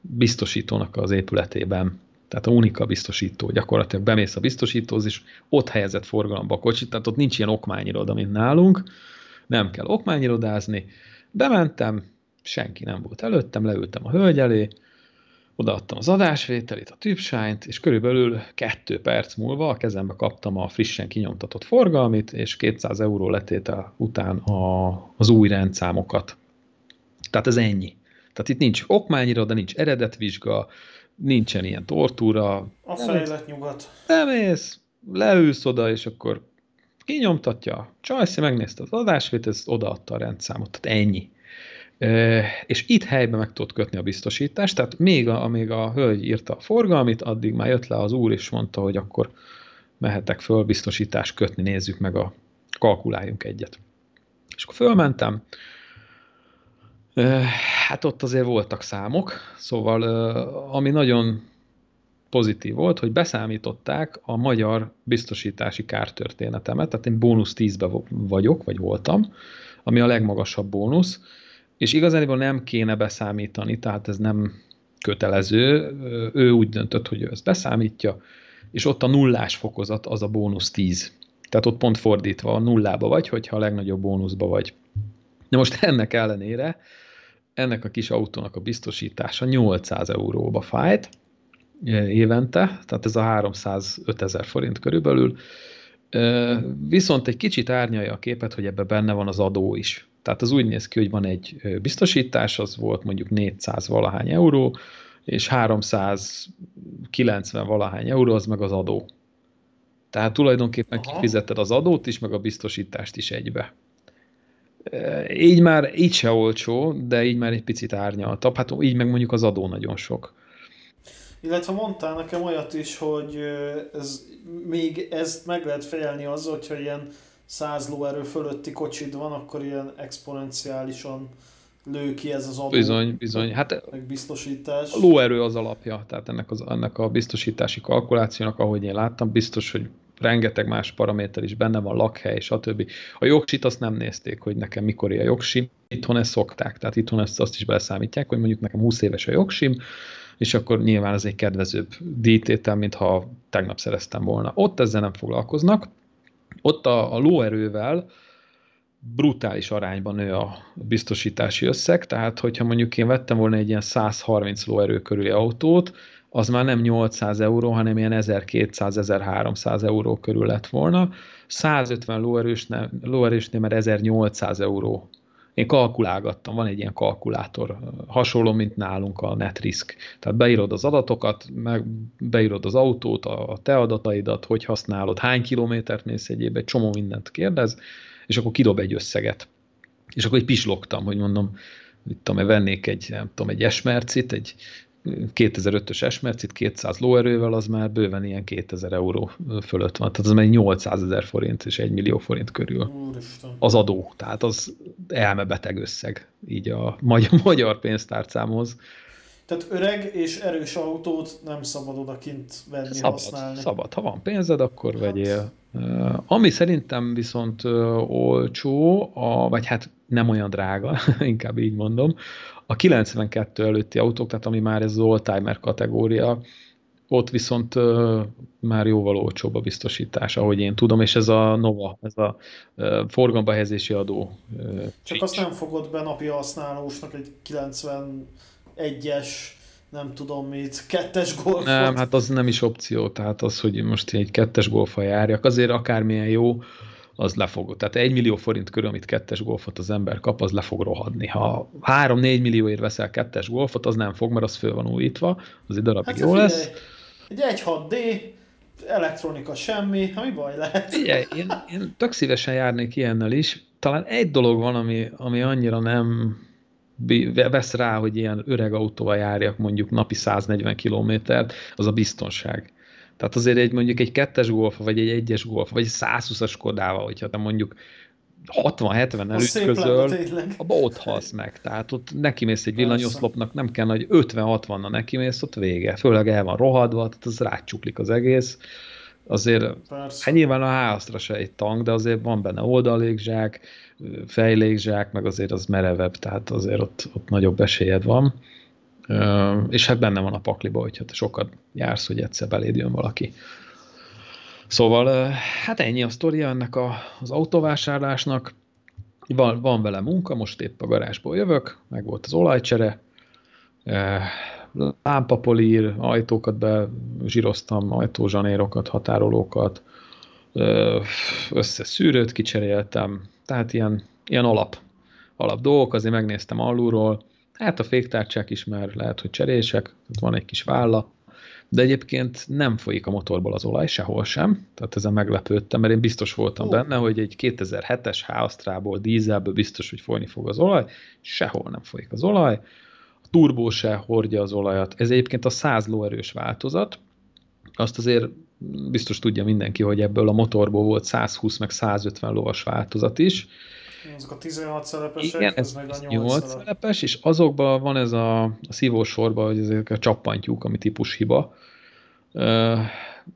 biztosítónak az épületében, tehát a Unika biztosító, gyakorlatilag bemész a biztosítóhoz, és ott helyezett forgalomba a kocsit, tehát ott nincs ilyen okmányiroda, mint nálunk, nem kell okmányirodázni. Bementem, senki nem volt előttem, leültem a hölgy elé, odaadtam az adásvételét, a tüpsányt, és körülbelül 2 perc múlva a kezembe kaptam a frissen kinyomtatott forgalmit, és 200 euró letétel után az új rendszámokat. Tehát ez ennyi. Tehát itt nincs okmányira, de nincs eredetvizsga, nincsen ilyen tortúra. A fejlett nyugat. Bemész, leülsz oda, és akkor kinyomtatja. Csajszi megnézte az adásvételt, odaadta a rendszámot. Tehát ennyi. És itt helyben meg tudod kötni a biztosítást, tehát még amíg a hölgy írta a forgalmit, addig már jött le az úr, és mondta, hogy akkor mehetek föl biztosítást kötni, nézzük meg, kalkuláljunk egyet. És akkor fölmentem, hát ott azért voltak számok, szóval ami nagyon pozitív volt, hogy beszámították a magyar biztosítási kártörténetemet, tehát én bónusz 10-be vagyok, vagy voltam, ami a legmagasabb bónusz, és igazából nem kéne beszámítani, tehát ez nem kötelező, ő úgy döntött, hogy ő ezt beszámítja, és ott a nullás fokozat az a bónusz 10. Tehát ott pont fordítva, a nullába vagy, hogyha a legnagyobb bónuszba vagy. De most ennek ellenére, ennek a kis autónak a biztosítása 800 euróba fájt évente, tehát ez a 305 000 forint körülbelül, viszont egy kicsit árnyalja a képet, hogy ebben benne van az adó is. Tehát az úgy néz ki, hogy van egy biztosítás, az volt mondjuk 400 valahány euró, és 390 valahány euró, az meg az adó. Tehát tulajdonképpen kifizetted az adót is, meg a biztosítást is egybe. Így már így se olcsó, de így már egy picit árnyaltabb. Hát így meg mondjuk az adó nagyon sok. Illetve mondtál nekem olyat is, hogy ez, még ezt meg lehet fejelni azzal, hogyha ilyen 100 lóerő fölötti kocsid van, akkor ilyen exponenciálisan lő ki ez az adó. Bizony, bizony. Hát biztosítás. A lóerő az alapja, tehát ennek a biztosítási kalkulációnak, ahogy én láttam, biztos, hogy rengeteg más paraméter is benne van, lakhely, stb. A jogsit azt nem nézték, hogy nekem mikori a jogsim. Itthon ezt szokták, tehát itthon ezt azt is beleszámítják, hogy mondjuk nekem 20 éves a jogsim, és akkor nyilván ez egy kedvezőbb díjtétel, mintha tegnap szereztem volna. Ott ezzel nem foglalkoznak. Ott a lóerővel brutális arányban nő a biztosítási összeg, tehát hogyha mondjuk én vettem volna egy ilyen 130 lóerő körüli autót, az már nem 800 euró, hanem ilyen 1200-1300 euró körül lett volna. 150 lóerősnél már 1800 euró. Én kalkulálgattam, van egy ilyen kalkulátor, hasonló, mint nálunk a NetRisk. Tehát beírod az adatokat, meg beírod az autót, a te adataidat, hogy használod, hány kilométert mész egyéb, egy csomó mindent kérdez, és akkor kidob egy összeget. És akkor így pislogtam, hogy mondom, mit tudom, vennék egy, nem tudom, egy S-mercit, egy 2005-ös S-mercit, 200 lóerővel, az már bőven ilyen 2000 euró fölött van. Tehát az már 800 000 forint és 1 millió forint körül. Úristen. Az adó, tehát az elmebeteg összeg, így a magyar pénztárcámhoz. Tehát öreg és erős autót nem szabad odakint venni, használni. Szabad, ha van pénzed, akkor vegyél. Ami szerintem viszont olcsó, vagy hát nem olyan drága, inkább így mondom, a 92 előtti autók, tehát ami már ez oldtimer kategória, ott viszont már jóval olcsóbb a biztosítás, ahogy én tudom, és ez a Nova, ez a forgalomba helyezési adó. Csak azt nem fogod be napi használósnak egy 91-es, nem tudom mit, 2-es Golfot. Nem, hát az nem is opció, tehát az, hogy most egy 2-es Golfa járjak, azért akármilyen jó, az le fog, tehát 1 millió forint körül, amit 2-es Golfot az ember kap, az le fog rohadni. Ha 3-4 millióért veszel 2-es Golfot, az nem fog, mert az föl van újítva, az egy darabig jó lesz. Egy 1.6D, elektronika semmi, ha mi baj lehet? Figyelj, én tök szívesen járnék ilyennel is. Talán egy dolog van, ami annyira nem vesz rá, hogy ilyen öreg autóval járjak mondjuk napi 140 kilométert, az a biztonság. Tehát azért mondjuk egy 2-es Golf, vagy egy 1-es Golf, vagy egy 120-as Skodával, hogyha te mondjuk 60-70-nel ütközöl, abba ott halsz meg. Tehát ott nekimész egy villanyoszlopnak, nem kell nagy 50-60-na nekimész, ott vége. Főleg el van rohadva, tehát az rácsuklik az egész. Azért, hát nyilván a H-Astra se egy tank, de azért van benne oldallégzsák, fejlégzsák, meg azért az merevebb, tehát azért ott nagyobb esélyed van. És hát benne van a pakliba, hogyha te sokat jársz, hogy egyszer beléd jön valaki. Szóval, hát ennyi a sztoria ennek az autóvásárlásnak. Van vele munka, most épp a garázsból jövök, meg volt az olajcsere, lámpapolír, ajtókat bezsíroztam, ajtózsanérokat, határolókat, összeszűrőt kicseréltem, tehát ilyen alap dolgok, azért megnéztem alulról, hát a féktárcsák is már lehet, hogy cserések, van egy kis válla, de egyébként nem folyik a motorból az olaj sehol sem, tehát ezen meglepődtem, mert én biztos voltam benne, hogy egy 2007-es H-Austrából, dízelből biztos, hogy folyni fog az olaj, sehol nem folyik az olaj, a turbó se hordja az olajat, ez egyébként a 100 lóerős változat, azt azért biztos tudja mindenki, hogy ebből a motorból volt 120 meg 150 lóas változat is. Azok a 16 szelepesek, igen, ez meg a 8 szelepes, és azokban van ez a szívósorban, hogy ezek a csappantyúk, ami típus hiba.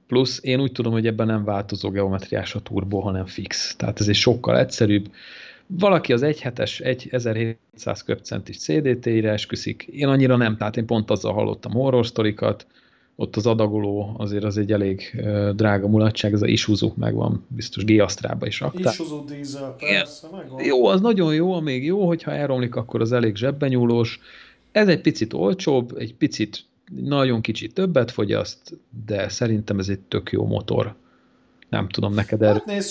Plusz én úgy tudom, hogy ebben nem változó geometriás a turbó, hanem fix. Tehát ez egy sokkal egyszerűbb. Valaki az 1.7-es, 1700 köbcentis CDT-re esküszik. Én annyira nem, tehát én pont azzal hallottam horror sztorikat. Ott az adagoló azért az egy elég drága mulatság, ez a Isuzu megvan, biztos G-Astrában is rakták. Isuzu dízel, persze, megvan. Jó, az nagyon jó, még jó, hogyha elromlik, akkor az elég zsebbenyúlós. Ez egy picit olcsóbb, egy picit, nagyon kicsit többet fogyaszt, de szerintem ez egy tök jó motor. Nem tudom, neked erről. Hát nézd,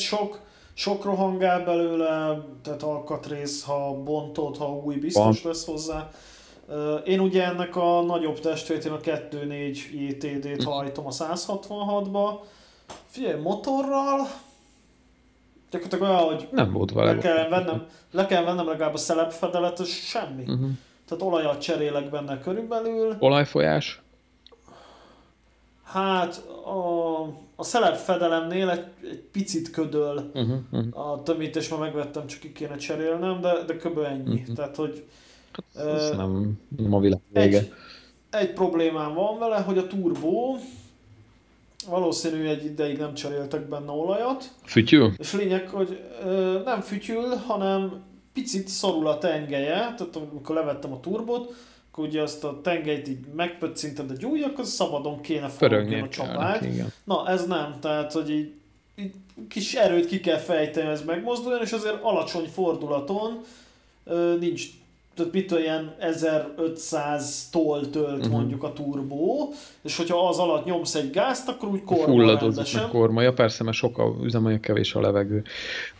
sok rohangál belőle, tehát alkatrész, ha bontod, ha új, biztos lesz hozzá. Én ugye ennek a nagyobb testvét, én a 2.4 JTD-t hajtom a 166-ba. Figyelj, motorral... Gyakorlatilag olyan, hogy nem volt le kell vennem legalább a szelepfedelet, ez semmi. Uh-huh. Tehát olajat cserélek benne körülbelül. Olajfolyás? Hát a szelepfedelemnél egy picit ködöl a tömítés, már megvettem, csak ki kéne cserélnem, de kb. Ennyi. Tehát, hogy... Ez nem a világ vége. Egy problémám van vele, hogy a turbó valószínű egy ideig nem cseréltek benne olajat. Fütyül? És lényeg, hogy nem fütyül, hanem picit szorul a tengelye. Tehát amikor levettem a turbót, akkor ugye azt a tengelyt így megpöccintem, de gyújjak, az szabadon kéne forogjon a csapát. Na ez nem, tehát hogy így kis erőt ki kell fejteni, ez megmozduljon, és azért alacsony fordulaton nincs. Tehát mitől ilyen 1500-tól tölt mondjuk a turbó, és hogyha az alatt nyomsz egy gázt, akkor úgy korma rendesen. Persze, mert sok a üzemanyag, kevés a levegő.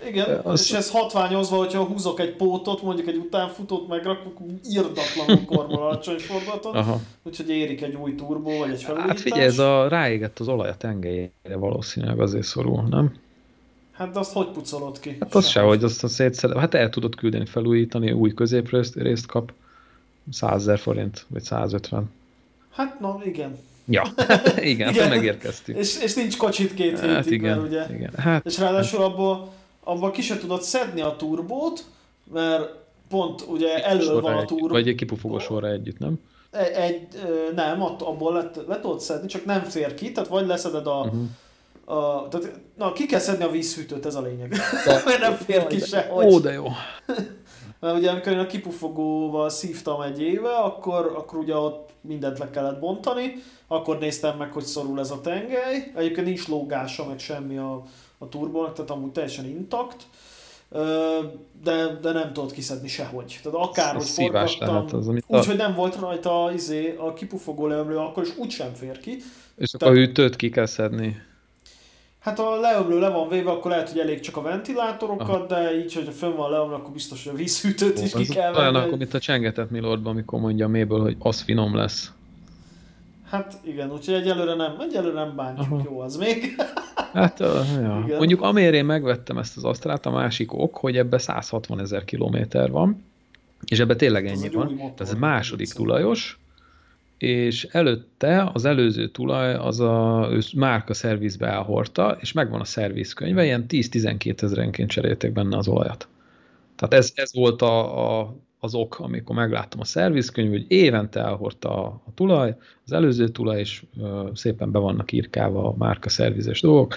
Igen, és ez hatványozva, hogyha húzok egy pótot, mondjuk egy utánfutót megrakok, irdatlanul korma alacsony fordulaton, úgyhogy érik egy új turbó, vagy egy felújítás. Hát figyelj, ez ráégett az olaj a tengelyére valószínűleg, azért szorul, nem? Hát azt hogy pucolod ki? Hát az sehogy, azt szétszedem. Hát el tudod küldeni, felújítani, új középrészt kap, 100 000 forint, vagy 150. Hát na, igen. Ja, igen. Megérkeztük. És nincs kocsit két hát hétig, igen, mert ugye. Igen. Hát, és ráadásul abban ki se tudod szedni a turbót, mert pont ugye elő van a turbó. Vagy egy kipufogó sorra együtt, nem? Nem, abból le tudod szedni, csak nem fér ki, tehát vagy leszeded a... ki kell szedni a vízhűtőt, ez a lényeg. Mert nem fér ki sehogy. Ó, de jó. Mert ugye amikor én a kipufogóval szívtam egy éve, akkor ugye ott mindent le kellett bontani, akkor néztem meg, hogy szorul ez a tengely. Egyébként nincs lógása, meg semmi a turbónak, tehát amúgy teljesen intakt. De nem tudod kiszedni sehogy. Tehát akárhogy forgattam, úgyhogy nem volt rajta a kipufogó leömlő, akkor is úgy sem fér ki. És akkor a hűtőt ki kell szedni. Hát ha a leömlő le van véve, akkor lehet, hogy elég csak a ventilátorokat, de így, hogyha fönn van leömlő, akkor biztos, hogy a vízhűtőt is ki kell venni. Olyan, akkor mint a csengetett Milordban, amikor mondja a méből, hogy az finom lesz. Hát igen, úgyhogy egyelőre nem bántjuk, jó az még. Hát ja. Mondjuk amért én megvettem ezt az Astrát, a másik ok, hogy ebbe 160 000 kilométer van, és ebbe tényleg ennyi van. Ez második tulajos. és előtte az előző tulaj az a márka szervizbe elhordta, és megvan a szervizkönyve, ilyen 10-12 ezerenként cserélték benne az olajat. Tehát ez volt az ok, amikor megláttam a szervizkönyv, hogy évente elhordta a tulaj, az előző tulaj, és szépen be vannak írkálva a márka szervizes dolgok.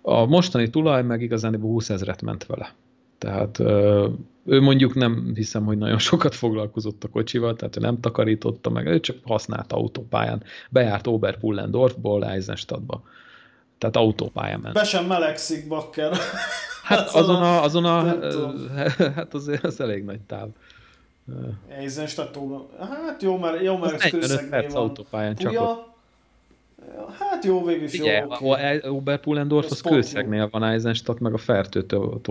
A mostani tulaj meg igazán 20 000-et ment vele. Tehát ő mondjuk nem hiszem, hogy nagyon sokat foglalkozott a kocsival, tehát ő nem takarította meg, ő csak használta autópályán. Bejárt Oberpullendorfból Eisenstadtba. Tehát autópályán ment. Be sem melegszik, bakker. Hát hát azért az elég nagy táv. Eisenstadtól, hát jó már ez kőszegnél van. Autópályán csak ott. Hát jó, végül is jó. Oberpullendorf az kőszegnél van Eisenstadt, meg a fertőtől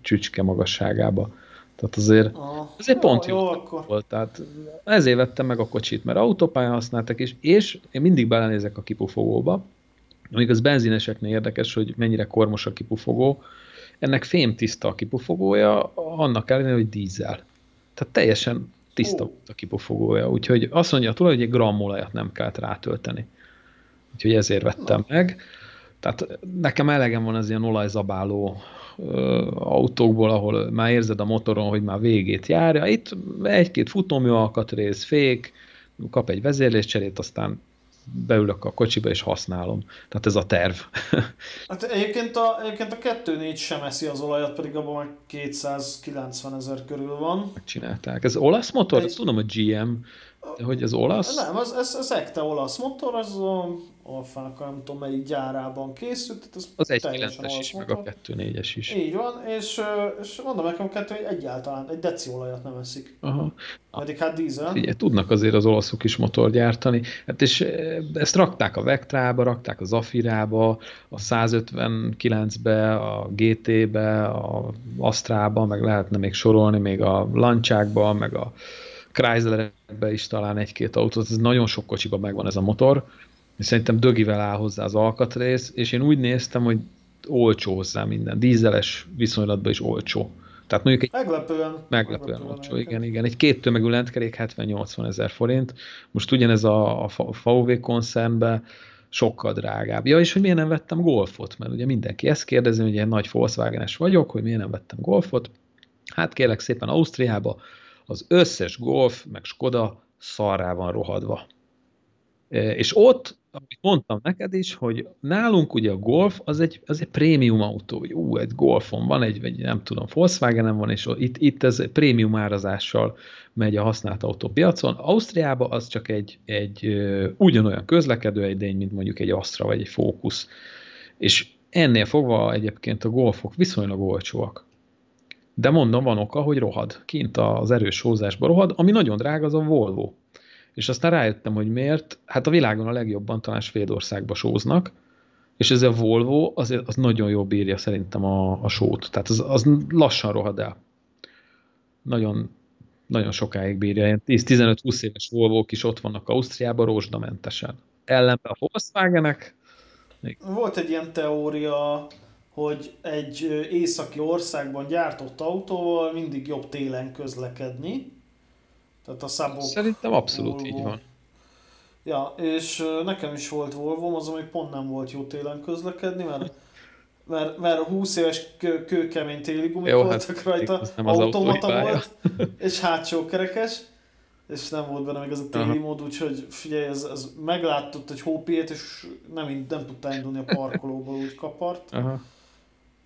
csücske magasságába. Tehát azért pont jó volt. Tehát ezért vettem meg a kocsit, mert autópályán használtak, és én mindig belenézek a kipufogóba. Amíg az benzineseknél érdekes, hogy mennyire kormos a kipufogó. Ennek fémtiszta a kipufogója, annak ellenére, hogy dízel. Tehát teljesen tiszta a kipufogója. Úgyhogy azt mondja tulajdonképpen, hogy egy grammolajat nem kellett rátölteni. Úgyhogy ezért vettem meg. Tehát nekem elegem van az ilyen olajzabáló autókból, ahol már érzed a motoron, hogy már végét járja. Itt egy-két futómű alkatrész, fék, kap egy vezérléscserét, aztán beülök a kocsiba és használom. Tehát ez a terv. Hát egyébként a 2.4 sem eszi az olajat, pedig abban már 290 000 körül van. Megcsinálták. Ez olasz motor? Egy... Tudom, a GM... De hogy az olasz? Nem, ez ekte olasz motor, az Alfának nem tudom melyik gyárában készült. Az 1.9-es is, meg a 2.4-es is. Így van, és mondom nekem kettő, hogy egyáltalán egy deci olajat nem eszik. Aha. Pedig hát dízel. Figyelj, tudnak azért az olaszok is motor gyártani. Hát és ezt rakták a Vectrába, rakták a Zafirába, a 159-be, a GT-be, a Astraba, meg lehetne még sorolni, még a Lancsákba, meg a Chryslerbe is talán egy-két autót, ez nagyon sok kocsiban megvan ez a motor, és szerintem dögivel áll hozzá az alkatrész, és én úgy néztem, hogy olcsó hozzá minden, dízeles viszonylatban is olcsó. Tehát mondjuk egy meglepően olcsó, igen. Egy két tömegű lentkerék 70-80 000 forint, most ugyanez a VW koncernben sokkal drágább. Ja, és hogy miért nem vettem Golfot, mert ugye mindenki ezt kérdezi, hogy ilyen nagy Volkswagen-es vagyok, hogy miért nem vettem Golfot. Hát kérlek szépen Ausztriába, az összes Golf, meg Škoda szarrá van rohadva. És ott, amit mondtam neked is, hogy nálunk ugye a Golf az egy prémium autó, hogy egy Golfon van, egy nem tudom, Volkswagen-en van, és itt ez prémium árazással megy a használt autópiacon. Ausztriában az csak egy ugyanolyan közlekedő edény, mint mondjuk egy Astra vagy egy Focus. És ennél fogva egyébként a Golfok viszonylag olcsóak. De mondom, van oka, hogy rohad. Kint az erős húzásba rohad, ami nagyon drága, az a Volvo. És aztán rájöttem, hogy miért. Hát a világon a legjobban talán Svédországba sóznak, és ez a Volvo az nagyon jól bírja szerintem a sót. Tehát az lassan rohad el. Nagyon, nagyon sokáig bírja. 10-15-20 éves Volvók is ott vannak Ausztriában rózsdamentesen. Ellenben a Volkswagenek. Volt egy ilyen teória, hogy egy északi országban gyártott autóval mindig jobb télen közlekedni. Tehát a szabok. Szerintem abszolút Volvo. Így van. Ja, és nekem is volt Volvom, az, ami pont nem volt jó télen közlekedni, mert 20 éves kőkemény téligumik voltak rajta, automata volt, és hátsó kerekes, és nem volt benne még az a téli mód, úgyhogy figyelj, ez meglátott egy hópiét, és nem tudta indulni a parkolóból, úgy kapart. Aha.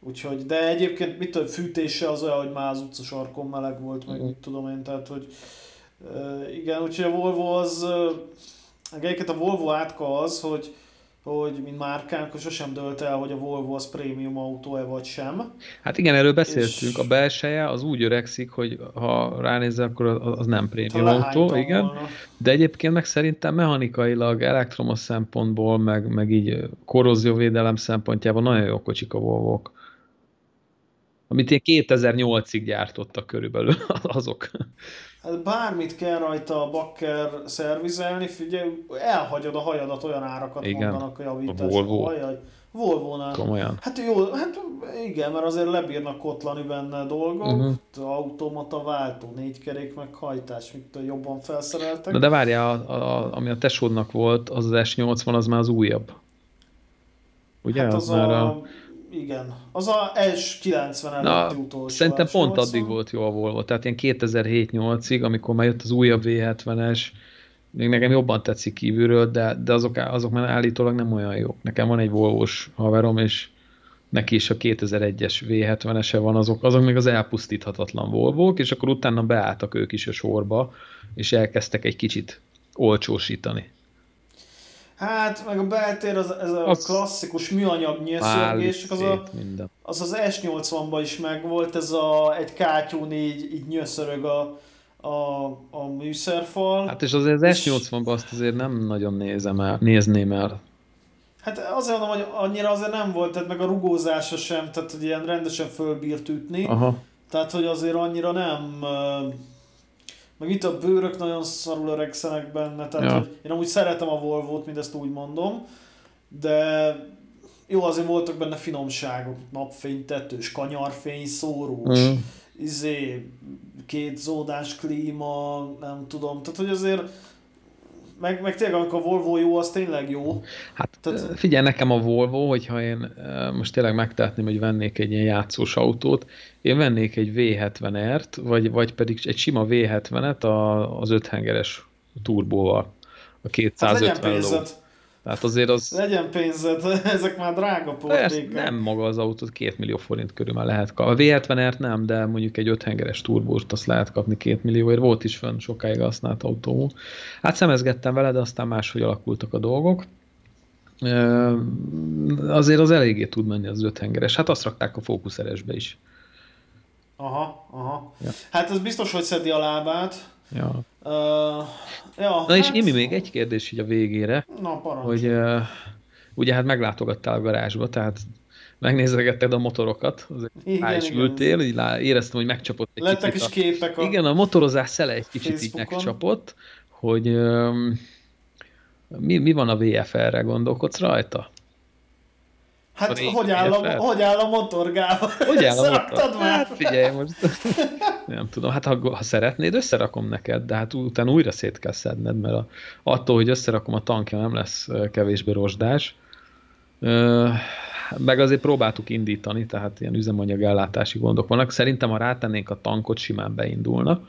Úgyhogy, de egyébként mit tudom, fűtése az olyan, hogy már az utca sarkon meleg volt, meg mit tudom én, tehát hogy igen, úgyhogy a Volvo az, egyébként a Volvo átka az, hogy mint márkánk, sosem dölt el, hogy a Volvo az prémium autó-e vagy sem. Hát igen, erről beszéltünk, és... a belseje az úgy öregszik, hogy ha ránézel, akkor az nem prémium autó, igen. Volna. De egyébként meg szerintem mechanikailag, elektromos szempontból, meg így korrózióvédelem szempontjából nagyon jó kocsik a Volvók. Amit én 2008-ig gyártottak körülbelül azok. Hát bármit kell rajta a bakker szervizelni, figyelj, elhagyod a hajadat, olyan árakat igen, mondanak a javításra. A Volvo. Volvónál. Komolyan. Hát jó, hát igen, mert azért lebírnak kotlani benne dolgok, automata váltó, négykerék meg hajtás, mint jobban felszereltek. De várjál, ami a tesódnak volt, az S80, az már az újabb. Ugye? Hát az már a... Igen. Az a S90 előtti utolsó. Szerintem pont addig volt jó a Volvo. Tehát ilyen 2007-8-ig, amikor már jött az újabb V70-es, még nekem jobban tetszik kívülről, de azok már állítólag nem olyan jók. Nekem van egy Volvos haverom, és neki is a 2001-es V70-ese van, azok még az elpusztíthatatlan Volvók, és akkor utána beálltak ők is a sorba, és elkezdtek egy kicsit olcsósítani. Hát, meg a beltér, ez a klasszikus műanyag nyőszörgés, az S80-ban is megvolt, egy kátyún így nyőszörög a műszerfal. Hát és azért az S80-ban azt azért nem nagyon nézném el. Hát azért mondom, hogy annyira azért nem volt, tehát meg a rugózása sem, tehát hogy ilyen rendesen fölbírt ütni. Aha. Tehát hogy azért annyira nem... Meg itt a bőrök nagyon szarul öregszenek benne, tehát hogy én amúgy szeretem a Volvót, mindezt úgy mondom, de jó, azért voltak benne finomságok, napfénytetős, kanyarfény, szórós, kétzódás klíma, nem tudom, tehát hogy azért, meg tényleg amikor a Volvo jó, az tényleg jó. Hát tehát, figyelj, nekem a Volvo, hogyha én most tényleg megtehetném, hogy vennék egy ilyen játszós autót, én vennék egy V70-t, vagy pedig egy sima V70-et az 5-hengeres turbóval, a 250 hát legyen ló. Tehát azért az... Legyen pénzed, ezek már drága portékek. Nem maga az autót, 2 millió forint körül már lehet kapni. A V70-t nem, de mondjuk egy 5-hengeres turbót azt lehet kapni 2 millióért. Volt is fönn sokáig használt autó. Hát szemezgettem vele, de aztán máshogy alakultak a dolgok. Azért az eléggé tud menni az 5-hengeres. Hát azt rakták a Focus RS-be is. Aha. Ja. Hát ez biztos, hogy szedi a lábát. Ja. Na és Imi, még egy kérdés így a végére, hogy ugye hát meglátogattál a garázsba, tehát megnézegetted a motorokat, rá is ültél, így éreztem, hogy megcsapott egy lettek kicsit. Lettek is képek. Igen, a motorozás szele egy kicsit így megcsapott, hogy mi van a VFR-re, gondolkodsz rajta? Hát hogy áll a motor, Gábor? Hogy áll a motor? Hát figyelj most. Nem tudom, hát ha szeretnéd, összerakom neked, de hát utána újra szét kell szedned, mert attól, hogy összerakom a tankja, nem lesz kevésbé rozsdás. Meg azért próbáltuk indítani, tehát ilyen üzemanyagellátási gondok vannak. Szerintem, ha rátennénk a tankot, simán beindulna,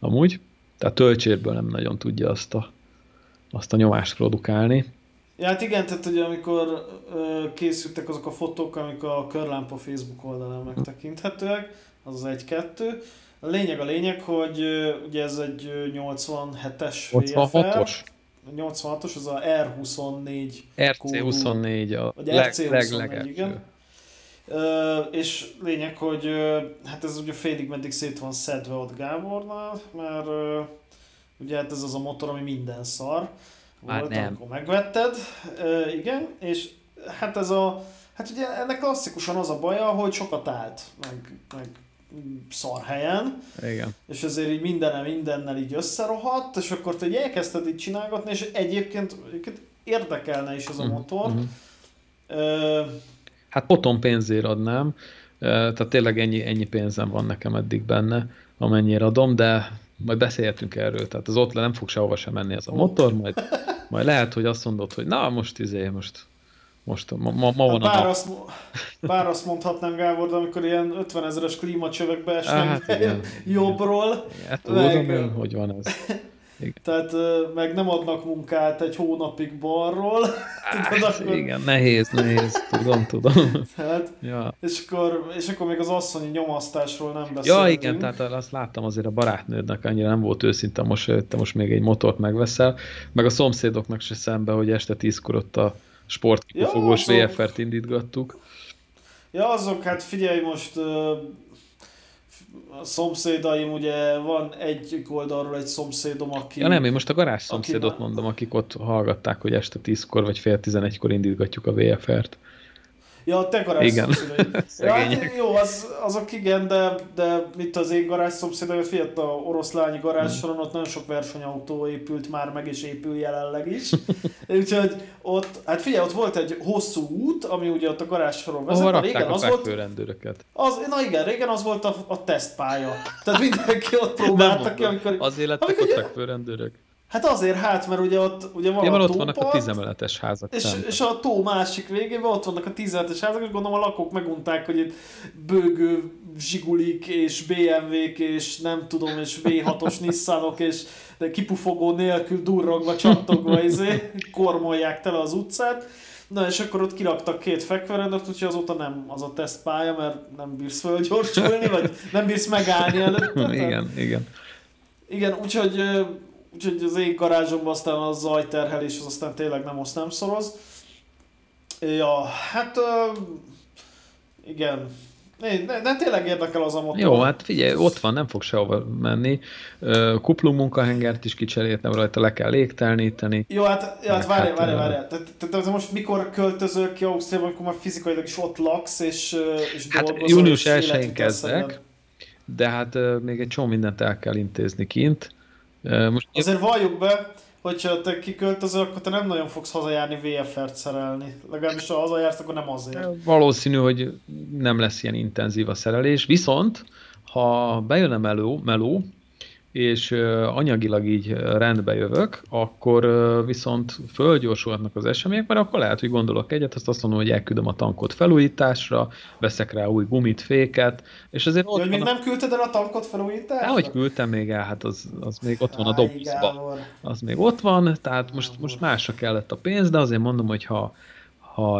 amúgy. Tehát töltsérből nem nagyon tudja azt a nyomást produkálni. Ja, hát igen, tehát ugye amikor készültek azok a fotók, amik a Körlámpa Facebook oldalán megtekinthetőek, az 1-2. A lényeg, hogy ugye ez egy 87-es VFR. 86-os, az a R24. RC24 a legelső. És lényeg, hogy hát ez ugye félig meddig szét van szedve ott Gábornál, mert ugye hát ez az a motor, ami minden szar. Már volt, nem. Amikor megvetted, igen, és hát ugye ennek klasszikusan az a baja, hogy sokat állt, meg szar helyen, igen. És ezért így mindennel így összerohadt, és akkor te így elkezdted így csinálgatni, és egyébként érdekelne is ez a motor. Hát potom pénzért adnám, tehát tényleg ennyi pénzem van nekem eddig benne, amennyire adom, de... Majd beszélhetünk erről, tehát az ott nem fog sehova sem menni ez a motor, majd lehet, hogy azt mondod, hogy na most ma van a nap. Bár azt mondhatnám, Gábor, de amikor ilyen 50 000-es klímacsövekbe esnek igen, jobbról. Hát tudom én, hogy van ez. Igen. Tehát meg nem adnak munkát egy hónapig balról. Tudod, akkor... Igen, nehéz, tudom. Tehát, ja. és akkor még az asszonyi nyomasztásról nem beszéltünk. Ja, igen, tehát azt láttam azért a barátnődnek, annyira nem volt őszinte, most még egy motort megveszel, meg a szomszédoknak se szembe, hogy este 10-kor ott a sportkipufogós VFR-t indítgattuk. Ja, azok, hát figyelj most... A szomszédaim, ugye van egyik oldalról egy szomszédom, aki... Ja nem, én most a garázs szomszédot mondom, akik ott hallgatták, hogy este 10-kor vagy fél 11-kor indítgatjuk a VFR-t. Ja, a te garázs szomszédaid. Ja, hát, jó, azok igen, de itt az én garázs szomszédaid, fiatal oroszlányi garázssoron, ott nagyon sok versenyautó épült már meg, és épül jelenleg is. Úgyhogy ott, hát figyelj, ott volt egy hosszú út, ami ugye ott a garázssoron vezet. Ahol rakták a fekvőrendőröket. Na igen, régen az volt a tesztpálya. Tehát mindenki ott próbáltak ki, amikor... Azért lettek ott fekvőrendőrök. Hát azért, mert ugye ott ugye van a tópart, vannak a 10 emeletes házak. És a tó másik végében ott vannak a 10 emeletes házak, és gondolom a lakók megunták, hogy itt bőgő Zsigulik, és BMW-k, és nem tudom, és V6-os Nissanok, és de kipufogó nélkül durrogva, csantogva kormolják tele az utcát. Na és akkor ott kiraktak 2 fekvőrendőrt, úgyhogy azóta nem az a tesztpálya, mert nem bírsz fölgyorsulni, vagy nem bírsz megállni előtte. Igen, úgyhogy az én garázsomban aztán a zajterhelés, az aztán tényleg nem szoroz. Ja, hát igen. De tényleg érdekel az a motor. Jó, hát figyelj, ott van, nem fog sehova menni. Kuplung munkahengert is kicseréltem rajta, le kell légteleníteni. Jó, hát várjál. Tehát most mikor költözök ki Ausztriába, amikor már fizikailag is ott laksz, és dolgozol? Hát június 1-én kezdek, de hát még egy csomó mindent el kell intézni kint. Most azért valljuk be, hogyha te kiköltözöl, akkor te nem nagyon fogsz hazajárni VFR-t szerelni. Legalábbis ha hazajársz, akkor nem azért. Valószínű, hogy nem lesz ilyen intenzív a szerelés, viszont ha bejön a meló és anyagilag így rendbe jövök, akkor viszont fölgyorsulhatnak az események, mert akkor lehet, hogy gondolok egyet, azt mondom, hogy elküldöm a tankot felújításra, veszek rá új gumit, féket, és azért ott még nem küldted el a tankot felújításra? Dehogy küldtem még el, hát az még ott van a dobozban. Az még ott van, tehát most másra kellett a pénz, de azért mondom, hogy ha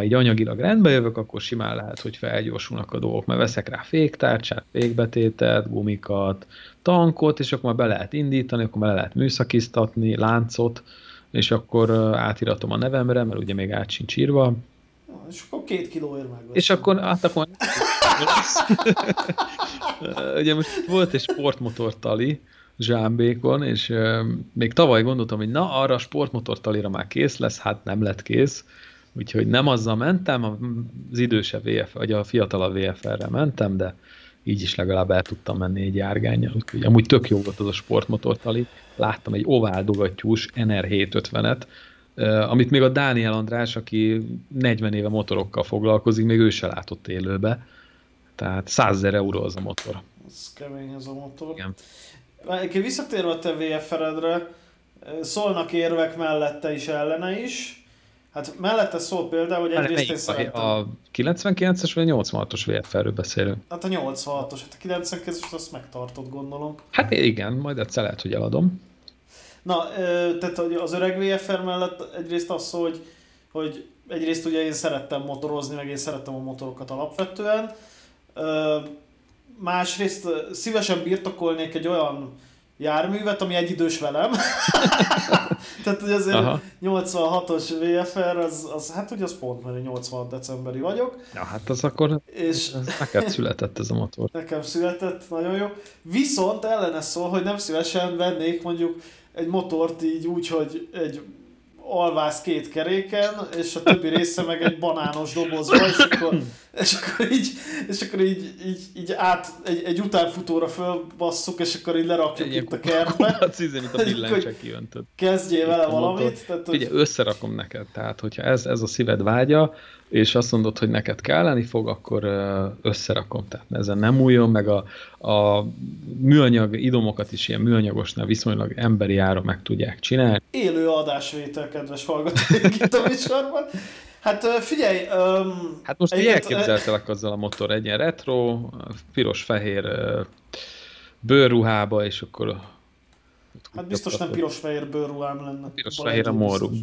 így anyagilag rendbe jövök, akkor simán lehet, hogy felgyorsulnak a dolgok, mert veszek rá féktárcsát, fékbetétet, gumikat, tankot, és akkor már be lehet indítani, akkor már lehet műszakiztatni, láncot, és akkor átiratom a nevemre, mert ugye még át sincs írva. És akkor 2 kilóért megveszem. És akkor átapolni. Ugye most volt egy sportmotortali Zsámbékon, és még tavaly gondoltam, hogy na, arra a sportmotortalira már kész lesz, hát nem lett kész. Úgyhogy nem azzal mentem, az idősebb VFR, vagy a fiatalabb VFR-re mentem, de így is legalább el tudtam menni egy járgánnyal. Úgyhogy amúgy tök jó volt az a sportmotortali. Láttam egy ováldogattyús NR750-et, amit még a Dániel András, aki 40 éve motorokkal foglalkozik, még ő se látott élőbe. Tehát 100 000 euró az a motor. Ez kemény az a motor. Igen. Egyébként visszatérve a te VFR-edre, szólnak érvek mellette is, ellene is. Hát mellette szól például, hogy egyrészt én szeretem. A 99-es vagy a 86-os VFR-ről beszélünk? Hát a 86-os, hát a 99-es azt megtartott, gondolom. Hát igen, majd egyszer lehet, hogy eladom. Na, tehát az öreg VFR mellett egyrészt az szól, hogy egyrészt ugye én szerettem motorozni, meg én szerettem a motorokat alapvetően. Másrészt szívesen birtokolnék egy olyan járművet, ami egy idős velem. Tehát hogy azért 86-os VFR, az hát ugye az pont, mert 86 decemberi vagyok. Ja, hát az akkor és... neked született ez a motor. Nekem született, nagyon jó. Viszont ellene szól, hogy nem szívesen vennék mondjuk egy motort így úgy, hogy egy alvász 2 keréken, és a többi része meg egy banános dobozba, és akkor így át egy utánfutóra fölbasszuk, és akkor így lerakjuk itt a kertbe. Hát szízen itt a billencse kiöntöd. Kezdjél vele valamit. Tehát, figyelj, összerakom neked, tehát hogyha ez a szíved vágya, és azt mondod, hogy neked kelleni fog, akkor összerakom. Tehát ezen nem újjon, meg a műanyag idomokat is ilyen műanyagosnál viszonylag emberi áron meg tudják csinálni. Élő adásvétel, kedves hallgatók itt a műsorban. Hát figyelj... hát most így elképzeltelek azzal a motor, egy ilyen retro, piros-fehér bőrruhába, és akkor... Hát biztos nem piros-fehér bőrruhám lenne. Piros-fehér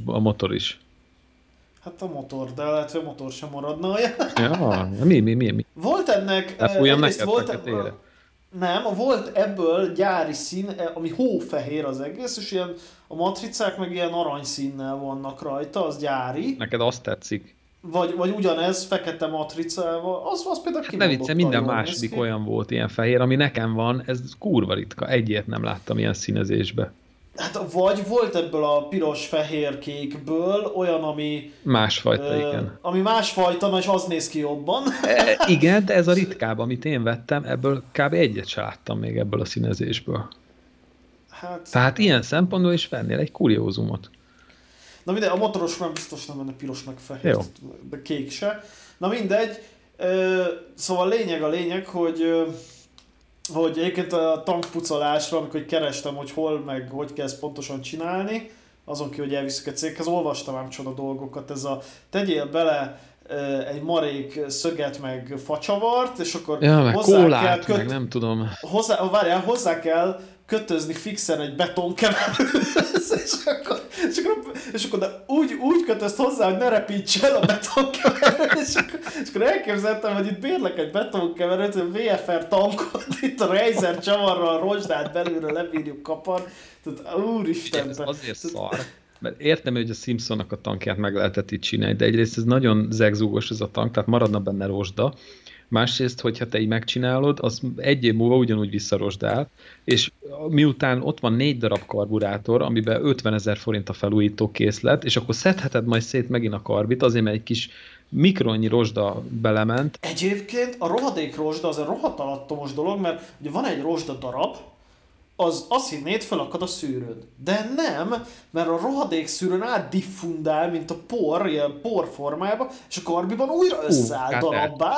a motor is. Hát a motor, de lehet, hogy a motor sem maradna olyan. Ja, mi? Volt ennek... volt ebből gyári szín, ami hófehér az egész, és ilyen a matricák meg ilyen aranyszínnel vannak rajta, az gyári. Neked azt tetszik? Vagy ugyanez, fekete matricával, az például kimondottan. Ne vicce, minden második olyan volt ilyen fehér, ami nekem van, ez kurva ritka, egyet nem láttam ilyen színezésbe. Hát vagy volt ebből a piros-fehér-kékből olyan, ami... másfajta, igen. Ami másfajta, és az néz ki jobban. Igen, de ez a ritkább, amit én vettem, ebből kb. Egyet se láttam még ebből a színezésből. Hát... tehát ilyen szempontból is vennél egy kuriózumot. Na mindegy, a motoros nem biztos nem lenne piros meg fehér, de kék se. Na mindegy, szóval a lényeg, hogy egyébként a tankpucolásra, amikor kerestem, hogy hol meg hogy kell ezt pontosan csinálni, azon ki, hogy elviszük egy céghez, olvastam ám csoda dolgokat, ez a tegyél bele egy marék szöget meg facsavart, és akkor ja, hozzá kólát, kell meg nem tudom. Hozzá kell kötözni fixen egy betonkeverőhöz, és akkor de úgy kötözt hozzá, hogy ne repíts el a betonkeverőt, és akkor elképzeltem, hogy itt bérlek egy betonkeverőt, egy VFR tankot, itt a Razer csavarral, a rozsdát belülről lebírjuk kapar, tehát úristen. Ez azért szar, mert értem, hogy a Simpsonnak a tankját meg lehetett itt csinálni, de egyrészt ez nagyon zegzúgos ez a tank, tehát maradna benne rozsda. Másrészt, hogyha te így megcsinálod, az egy év múlva ugyanúgy visszarosdál, és miután ott van 4 darab karburátor, amiben 50 000 forint a felújító készlet, és akkor szedheted majd szét megint a karbit, azért mert egy kis mikronnyi rozsda belement. Egyébként a rohadék rozsda az egy rohadt alattomos dolog, mert ugye van egy rozsda darab, az azt hinnéd, felakad a szűrőn. De nem, mert a rohadék szűrőn átdiffundál, mint a por, ilyen por formájában, és a karbiban újra összeáll darabbá,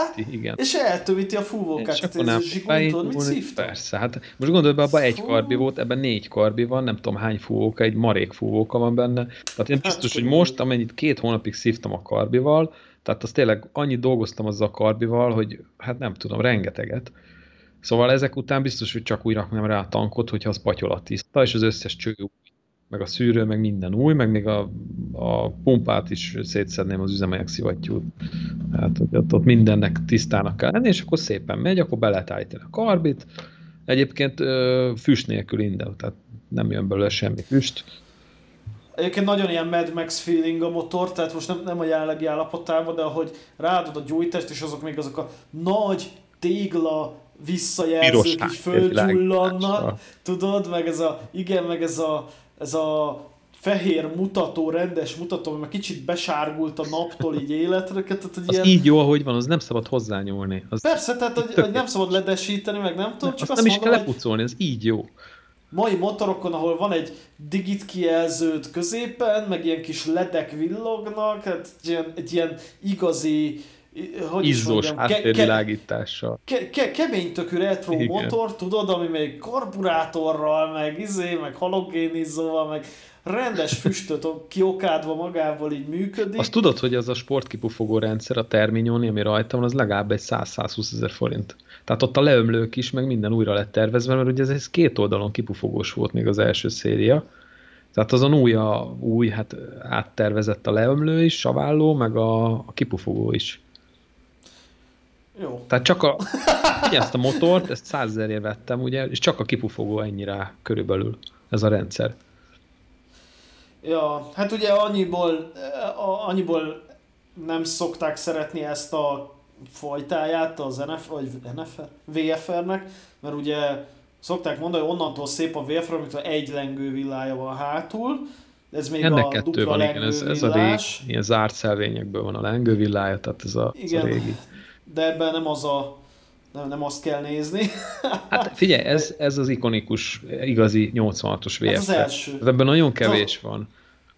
és eltövíti a fúvókát. Ez Zsiguli, tudod, mit szívta? Persze, hát most gondolj be, abban egy karbi volt, ebben 4 karbi van, nem tudom hány fúvóka, egy marék fúvóka van benne. Tehát én biztos, hogy most, amennyit 2 hónapig szívtam a karbival, tehát azt tényleg annyit dolgoztam azzal a karbival, hogy hát nem tudom, rengeteget. Szóval ezek után biztos, hogy csak úgy raknám rá a tankot, hogyha az patyolat tiszta, és az összes cső új, meg a szűrő, meg minden új, meg még a pumpát is szétszedném az üzemanyag szivattyút. Hát ott mindennek tisztának kell lenni, és akkor szépen megy, akkor be lehet állítani a karbit. Egyébként füst nélkül innen, tehát nem jön belőle semmi füst. Egyébként nagyon ilyen Mad Max feeling a motor, tehát most nem a jelenlegi állapotában, de ahogy ráadod a gyújtást, és azok még azok a nagy tégla visszajelzők is fölgyullannak, tudod, meg ez a, igen, meg ez a fehér mutató, rendes mutató, mert kicsit besárgult a naptól így életre. Tehát, az ilyen... így jó, ahogy van, az nem szabad hozzányúlni. Az persze, tehát hogy nem szabad ledesíteni, meg nem tudom, csak azt nem mondom, is kell lepucolni, ez így jó. Mai motorokon, ahol van egy digit kijelződ középen, meg ilyen kis ledek villognak, hát egy ilyen igazi izzós háttérvilágítással. Keménytökű retro igen. Motor, tudod, ami még karburátorral, meg meg halogénizzóval, meg rendes füstöt kiokádva magával így működik. Azt tudod, hogy az a sportkipufogó rendszer, a Terminioni, ami rajta van, az legalább egy 100-120 000 forint. Tehát ott a leömlők is, meg minden újra lett tervezve, mert ugye ez 2 oldalon kipufogós volt még az első széria. Tehát azon új hát áttervezett a leömlő is, saválló, meg a kipufogó is. Jó. Tehát csak ezt a motort, ezt 100 000-ért vettem, ugye, és csak a kipufogó ennyire körülbelül ez a rendszer. Ja, hát ugye annyiból nem szokták szeretni ezt a fajtáját az VFR-nek, mert ugye szokták mondani, hogy onnantól szép a VFR, amikor egy lengő villája van hátul, ez még ennek a 2 dupla van, igen, ez a régi, ilyen zárt szelvényekből van a lengő villája, tehát ez a régi. De ebben nem azt kell nézni. Hát figyelj, ez az ikonikus, igazi 86-os VFR. Ez az első. Ebben nagyon kevés van.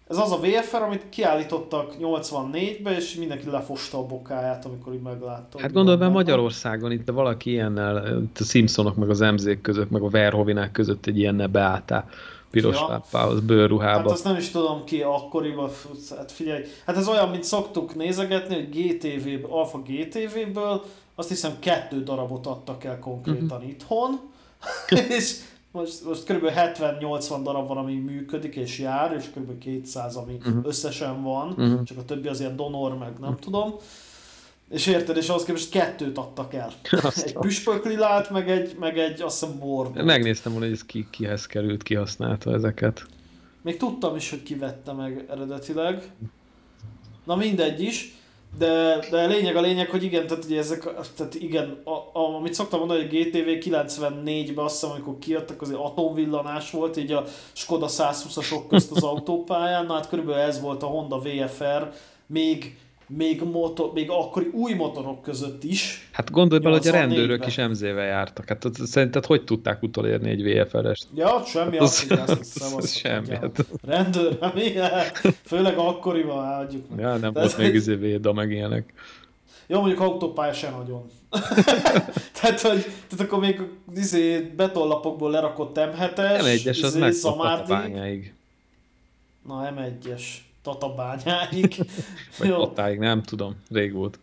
Ez az a VFR, amit kiállítottak 84-ben, és mindenki lefosta a bokáját, amikor így meglátta. Hát gondolj be, Magyarországon itt valaki ilyennel, itt a Simpsonok meg az MZ-k között, meg a Verhovinák között egy ilyennel beálltál. Piros láppához, bőrruhába. Hát azt nem is tudom ki akkoriban, hát figyelj. Hát ez olyan, mint szoktuk nézegetni, hogy Alfa GTV-ből azt hiszem 2 darabot adtak el konkrétan itthon, és most kb. 70-80 darab van, ami működik és jár, és kb. 200, ami összesen van, csak a többi az ilyen donor, meg nem tudom. És érted, és ahhoz képest 2 adtak el. Egy püspöklilát, meg egy azt hiszem bordot. Megnéztem volna, hogy ez kihez került, ki használta ezeket. Még tudtam is, hogy ki vette meg eredetileg. Na mindegy is. De a lényeg, hogy igen, tehát ugye ezek, tehát igen, amit szoktam mondani, hogy a GTV 94-ben azt hiszem, amikor kijöttek, azért atomvillanás volt, így a Škoda 120-asok közt az autópályán, hát körülbelül ez volt a Honda VFR, még akkori új motorok között is. Hát gondolj bele, hogy a rendőrök is MZ-vel jártak. Hát szerinted hogy tudták utolérni egy VFR-est? Ja, semmi, azt semmi. Rendőr, főleg akkoriban hagyjuk. Ja, nem volt még izé Véda, meg ilyenek. Jó, mondjuk autópálya sem nagyon. Tehát akkor még betonlapokból lerakott M7-es. M1-es, az megszokott a bányáig. Na, M1-es. Tatabányáig. Vagy Tatáig, nem tudom, rég volt.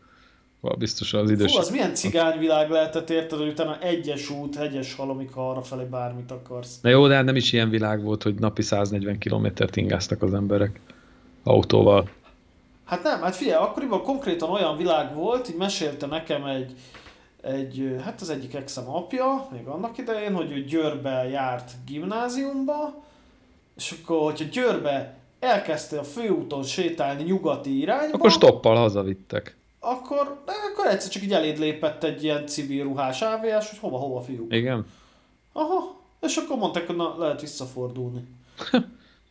Biztosan az idős. Fú, az milyen cigányvilág lehetett, érted, hogy utána egyes út, hegyes hal, amikor arrafelé bármit akarsz. Na jó, de nem is ilyen világ volt, hogy napi 140 kilométert ingáztak az emberek autóval. Hát nem, hát figyelj, akkoriban konkrétan olyan világ volt, így mesélte nekem hát az egyik exem apja, még annak idején, hogy ő Győrbe járt gimnáziumba, és akkor, hogyha Győrbe elkezdte a főúton sétálni nyugati irányba, akkor stoppal hazavittek. Akkor egyszer csak így eléd lépett egy ilyen civil ruhás ávs, hogy hova fiúk. Igen. Aha, és akkor mondták, hogy na, lehet visszafordulni.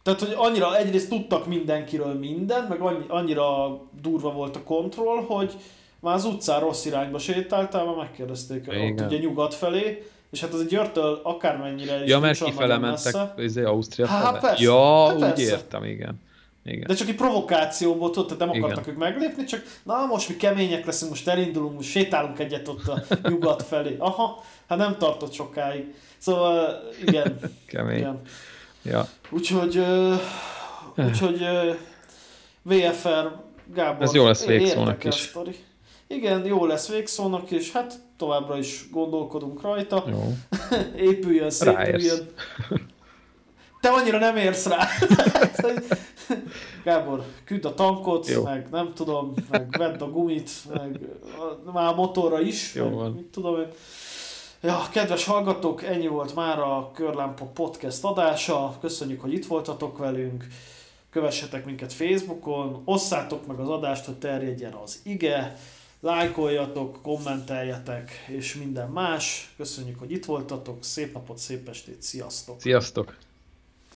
Tehát, hogy annyira egyrészt tudtak mindenkiről mindent, meg annyira durva volt a kontroll, hogy már az utcán rossz irányba sétáltál, már megkérdezték ott ugye nyugat felé, és hát az egy Győrtől akármennyire is. Ja, mert kifele mentek, Ausztria felé. Hát persze. Ja, hát úgy értem, igen. De csak egy provokációból, tudod, nem akartak ők meglépni, csak na most mi kemények leszünk, most elindulunk, most sétálunk egyet ott a nyugat felé. Aha, hát nem tartott sokáig. Szóval igen. Kemény. Igen. Ja. Úgyhogy VFR Gábor. Ez jó lesz végszónak is. Igen, jó lesz végszónak, és hát továbbra is gondolkodunk rajta. Jó. Épüljön, szépüljön. Te annyira nem érsz rá. Gábor, küld a tankot, jó. Meg nem tudom, meg vedd a gumit, meg már a motorra is. Jó van. Mit tudom én. Ja, kedves hallgatók, ennyi volt már a Körlámpa Podcast adása. Köszönjük, hogy itt voltatok velünk. Kövessetek minket Facebookon, osszátok meg az adást, hogy terjedjen az ige, lájkoljatok, kommenteljetek, és minden más. Köszönjük, hogy itt voltatok, szép napot, szép estét, sziasztok! Sziasztok!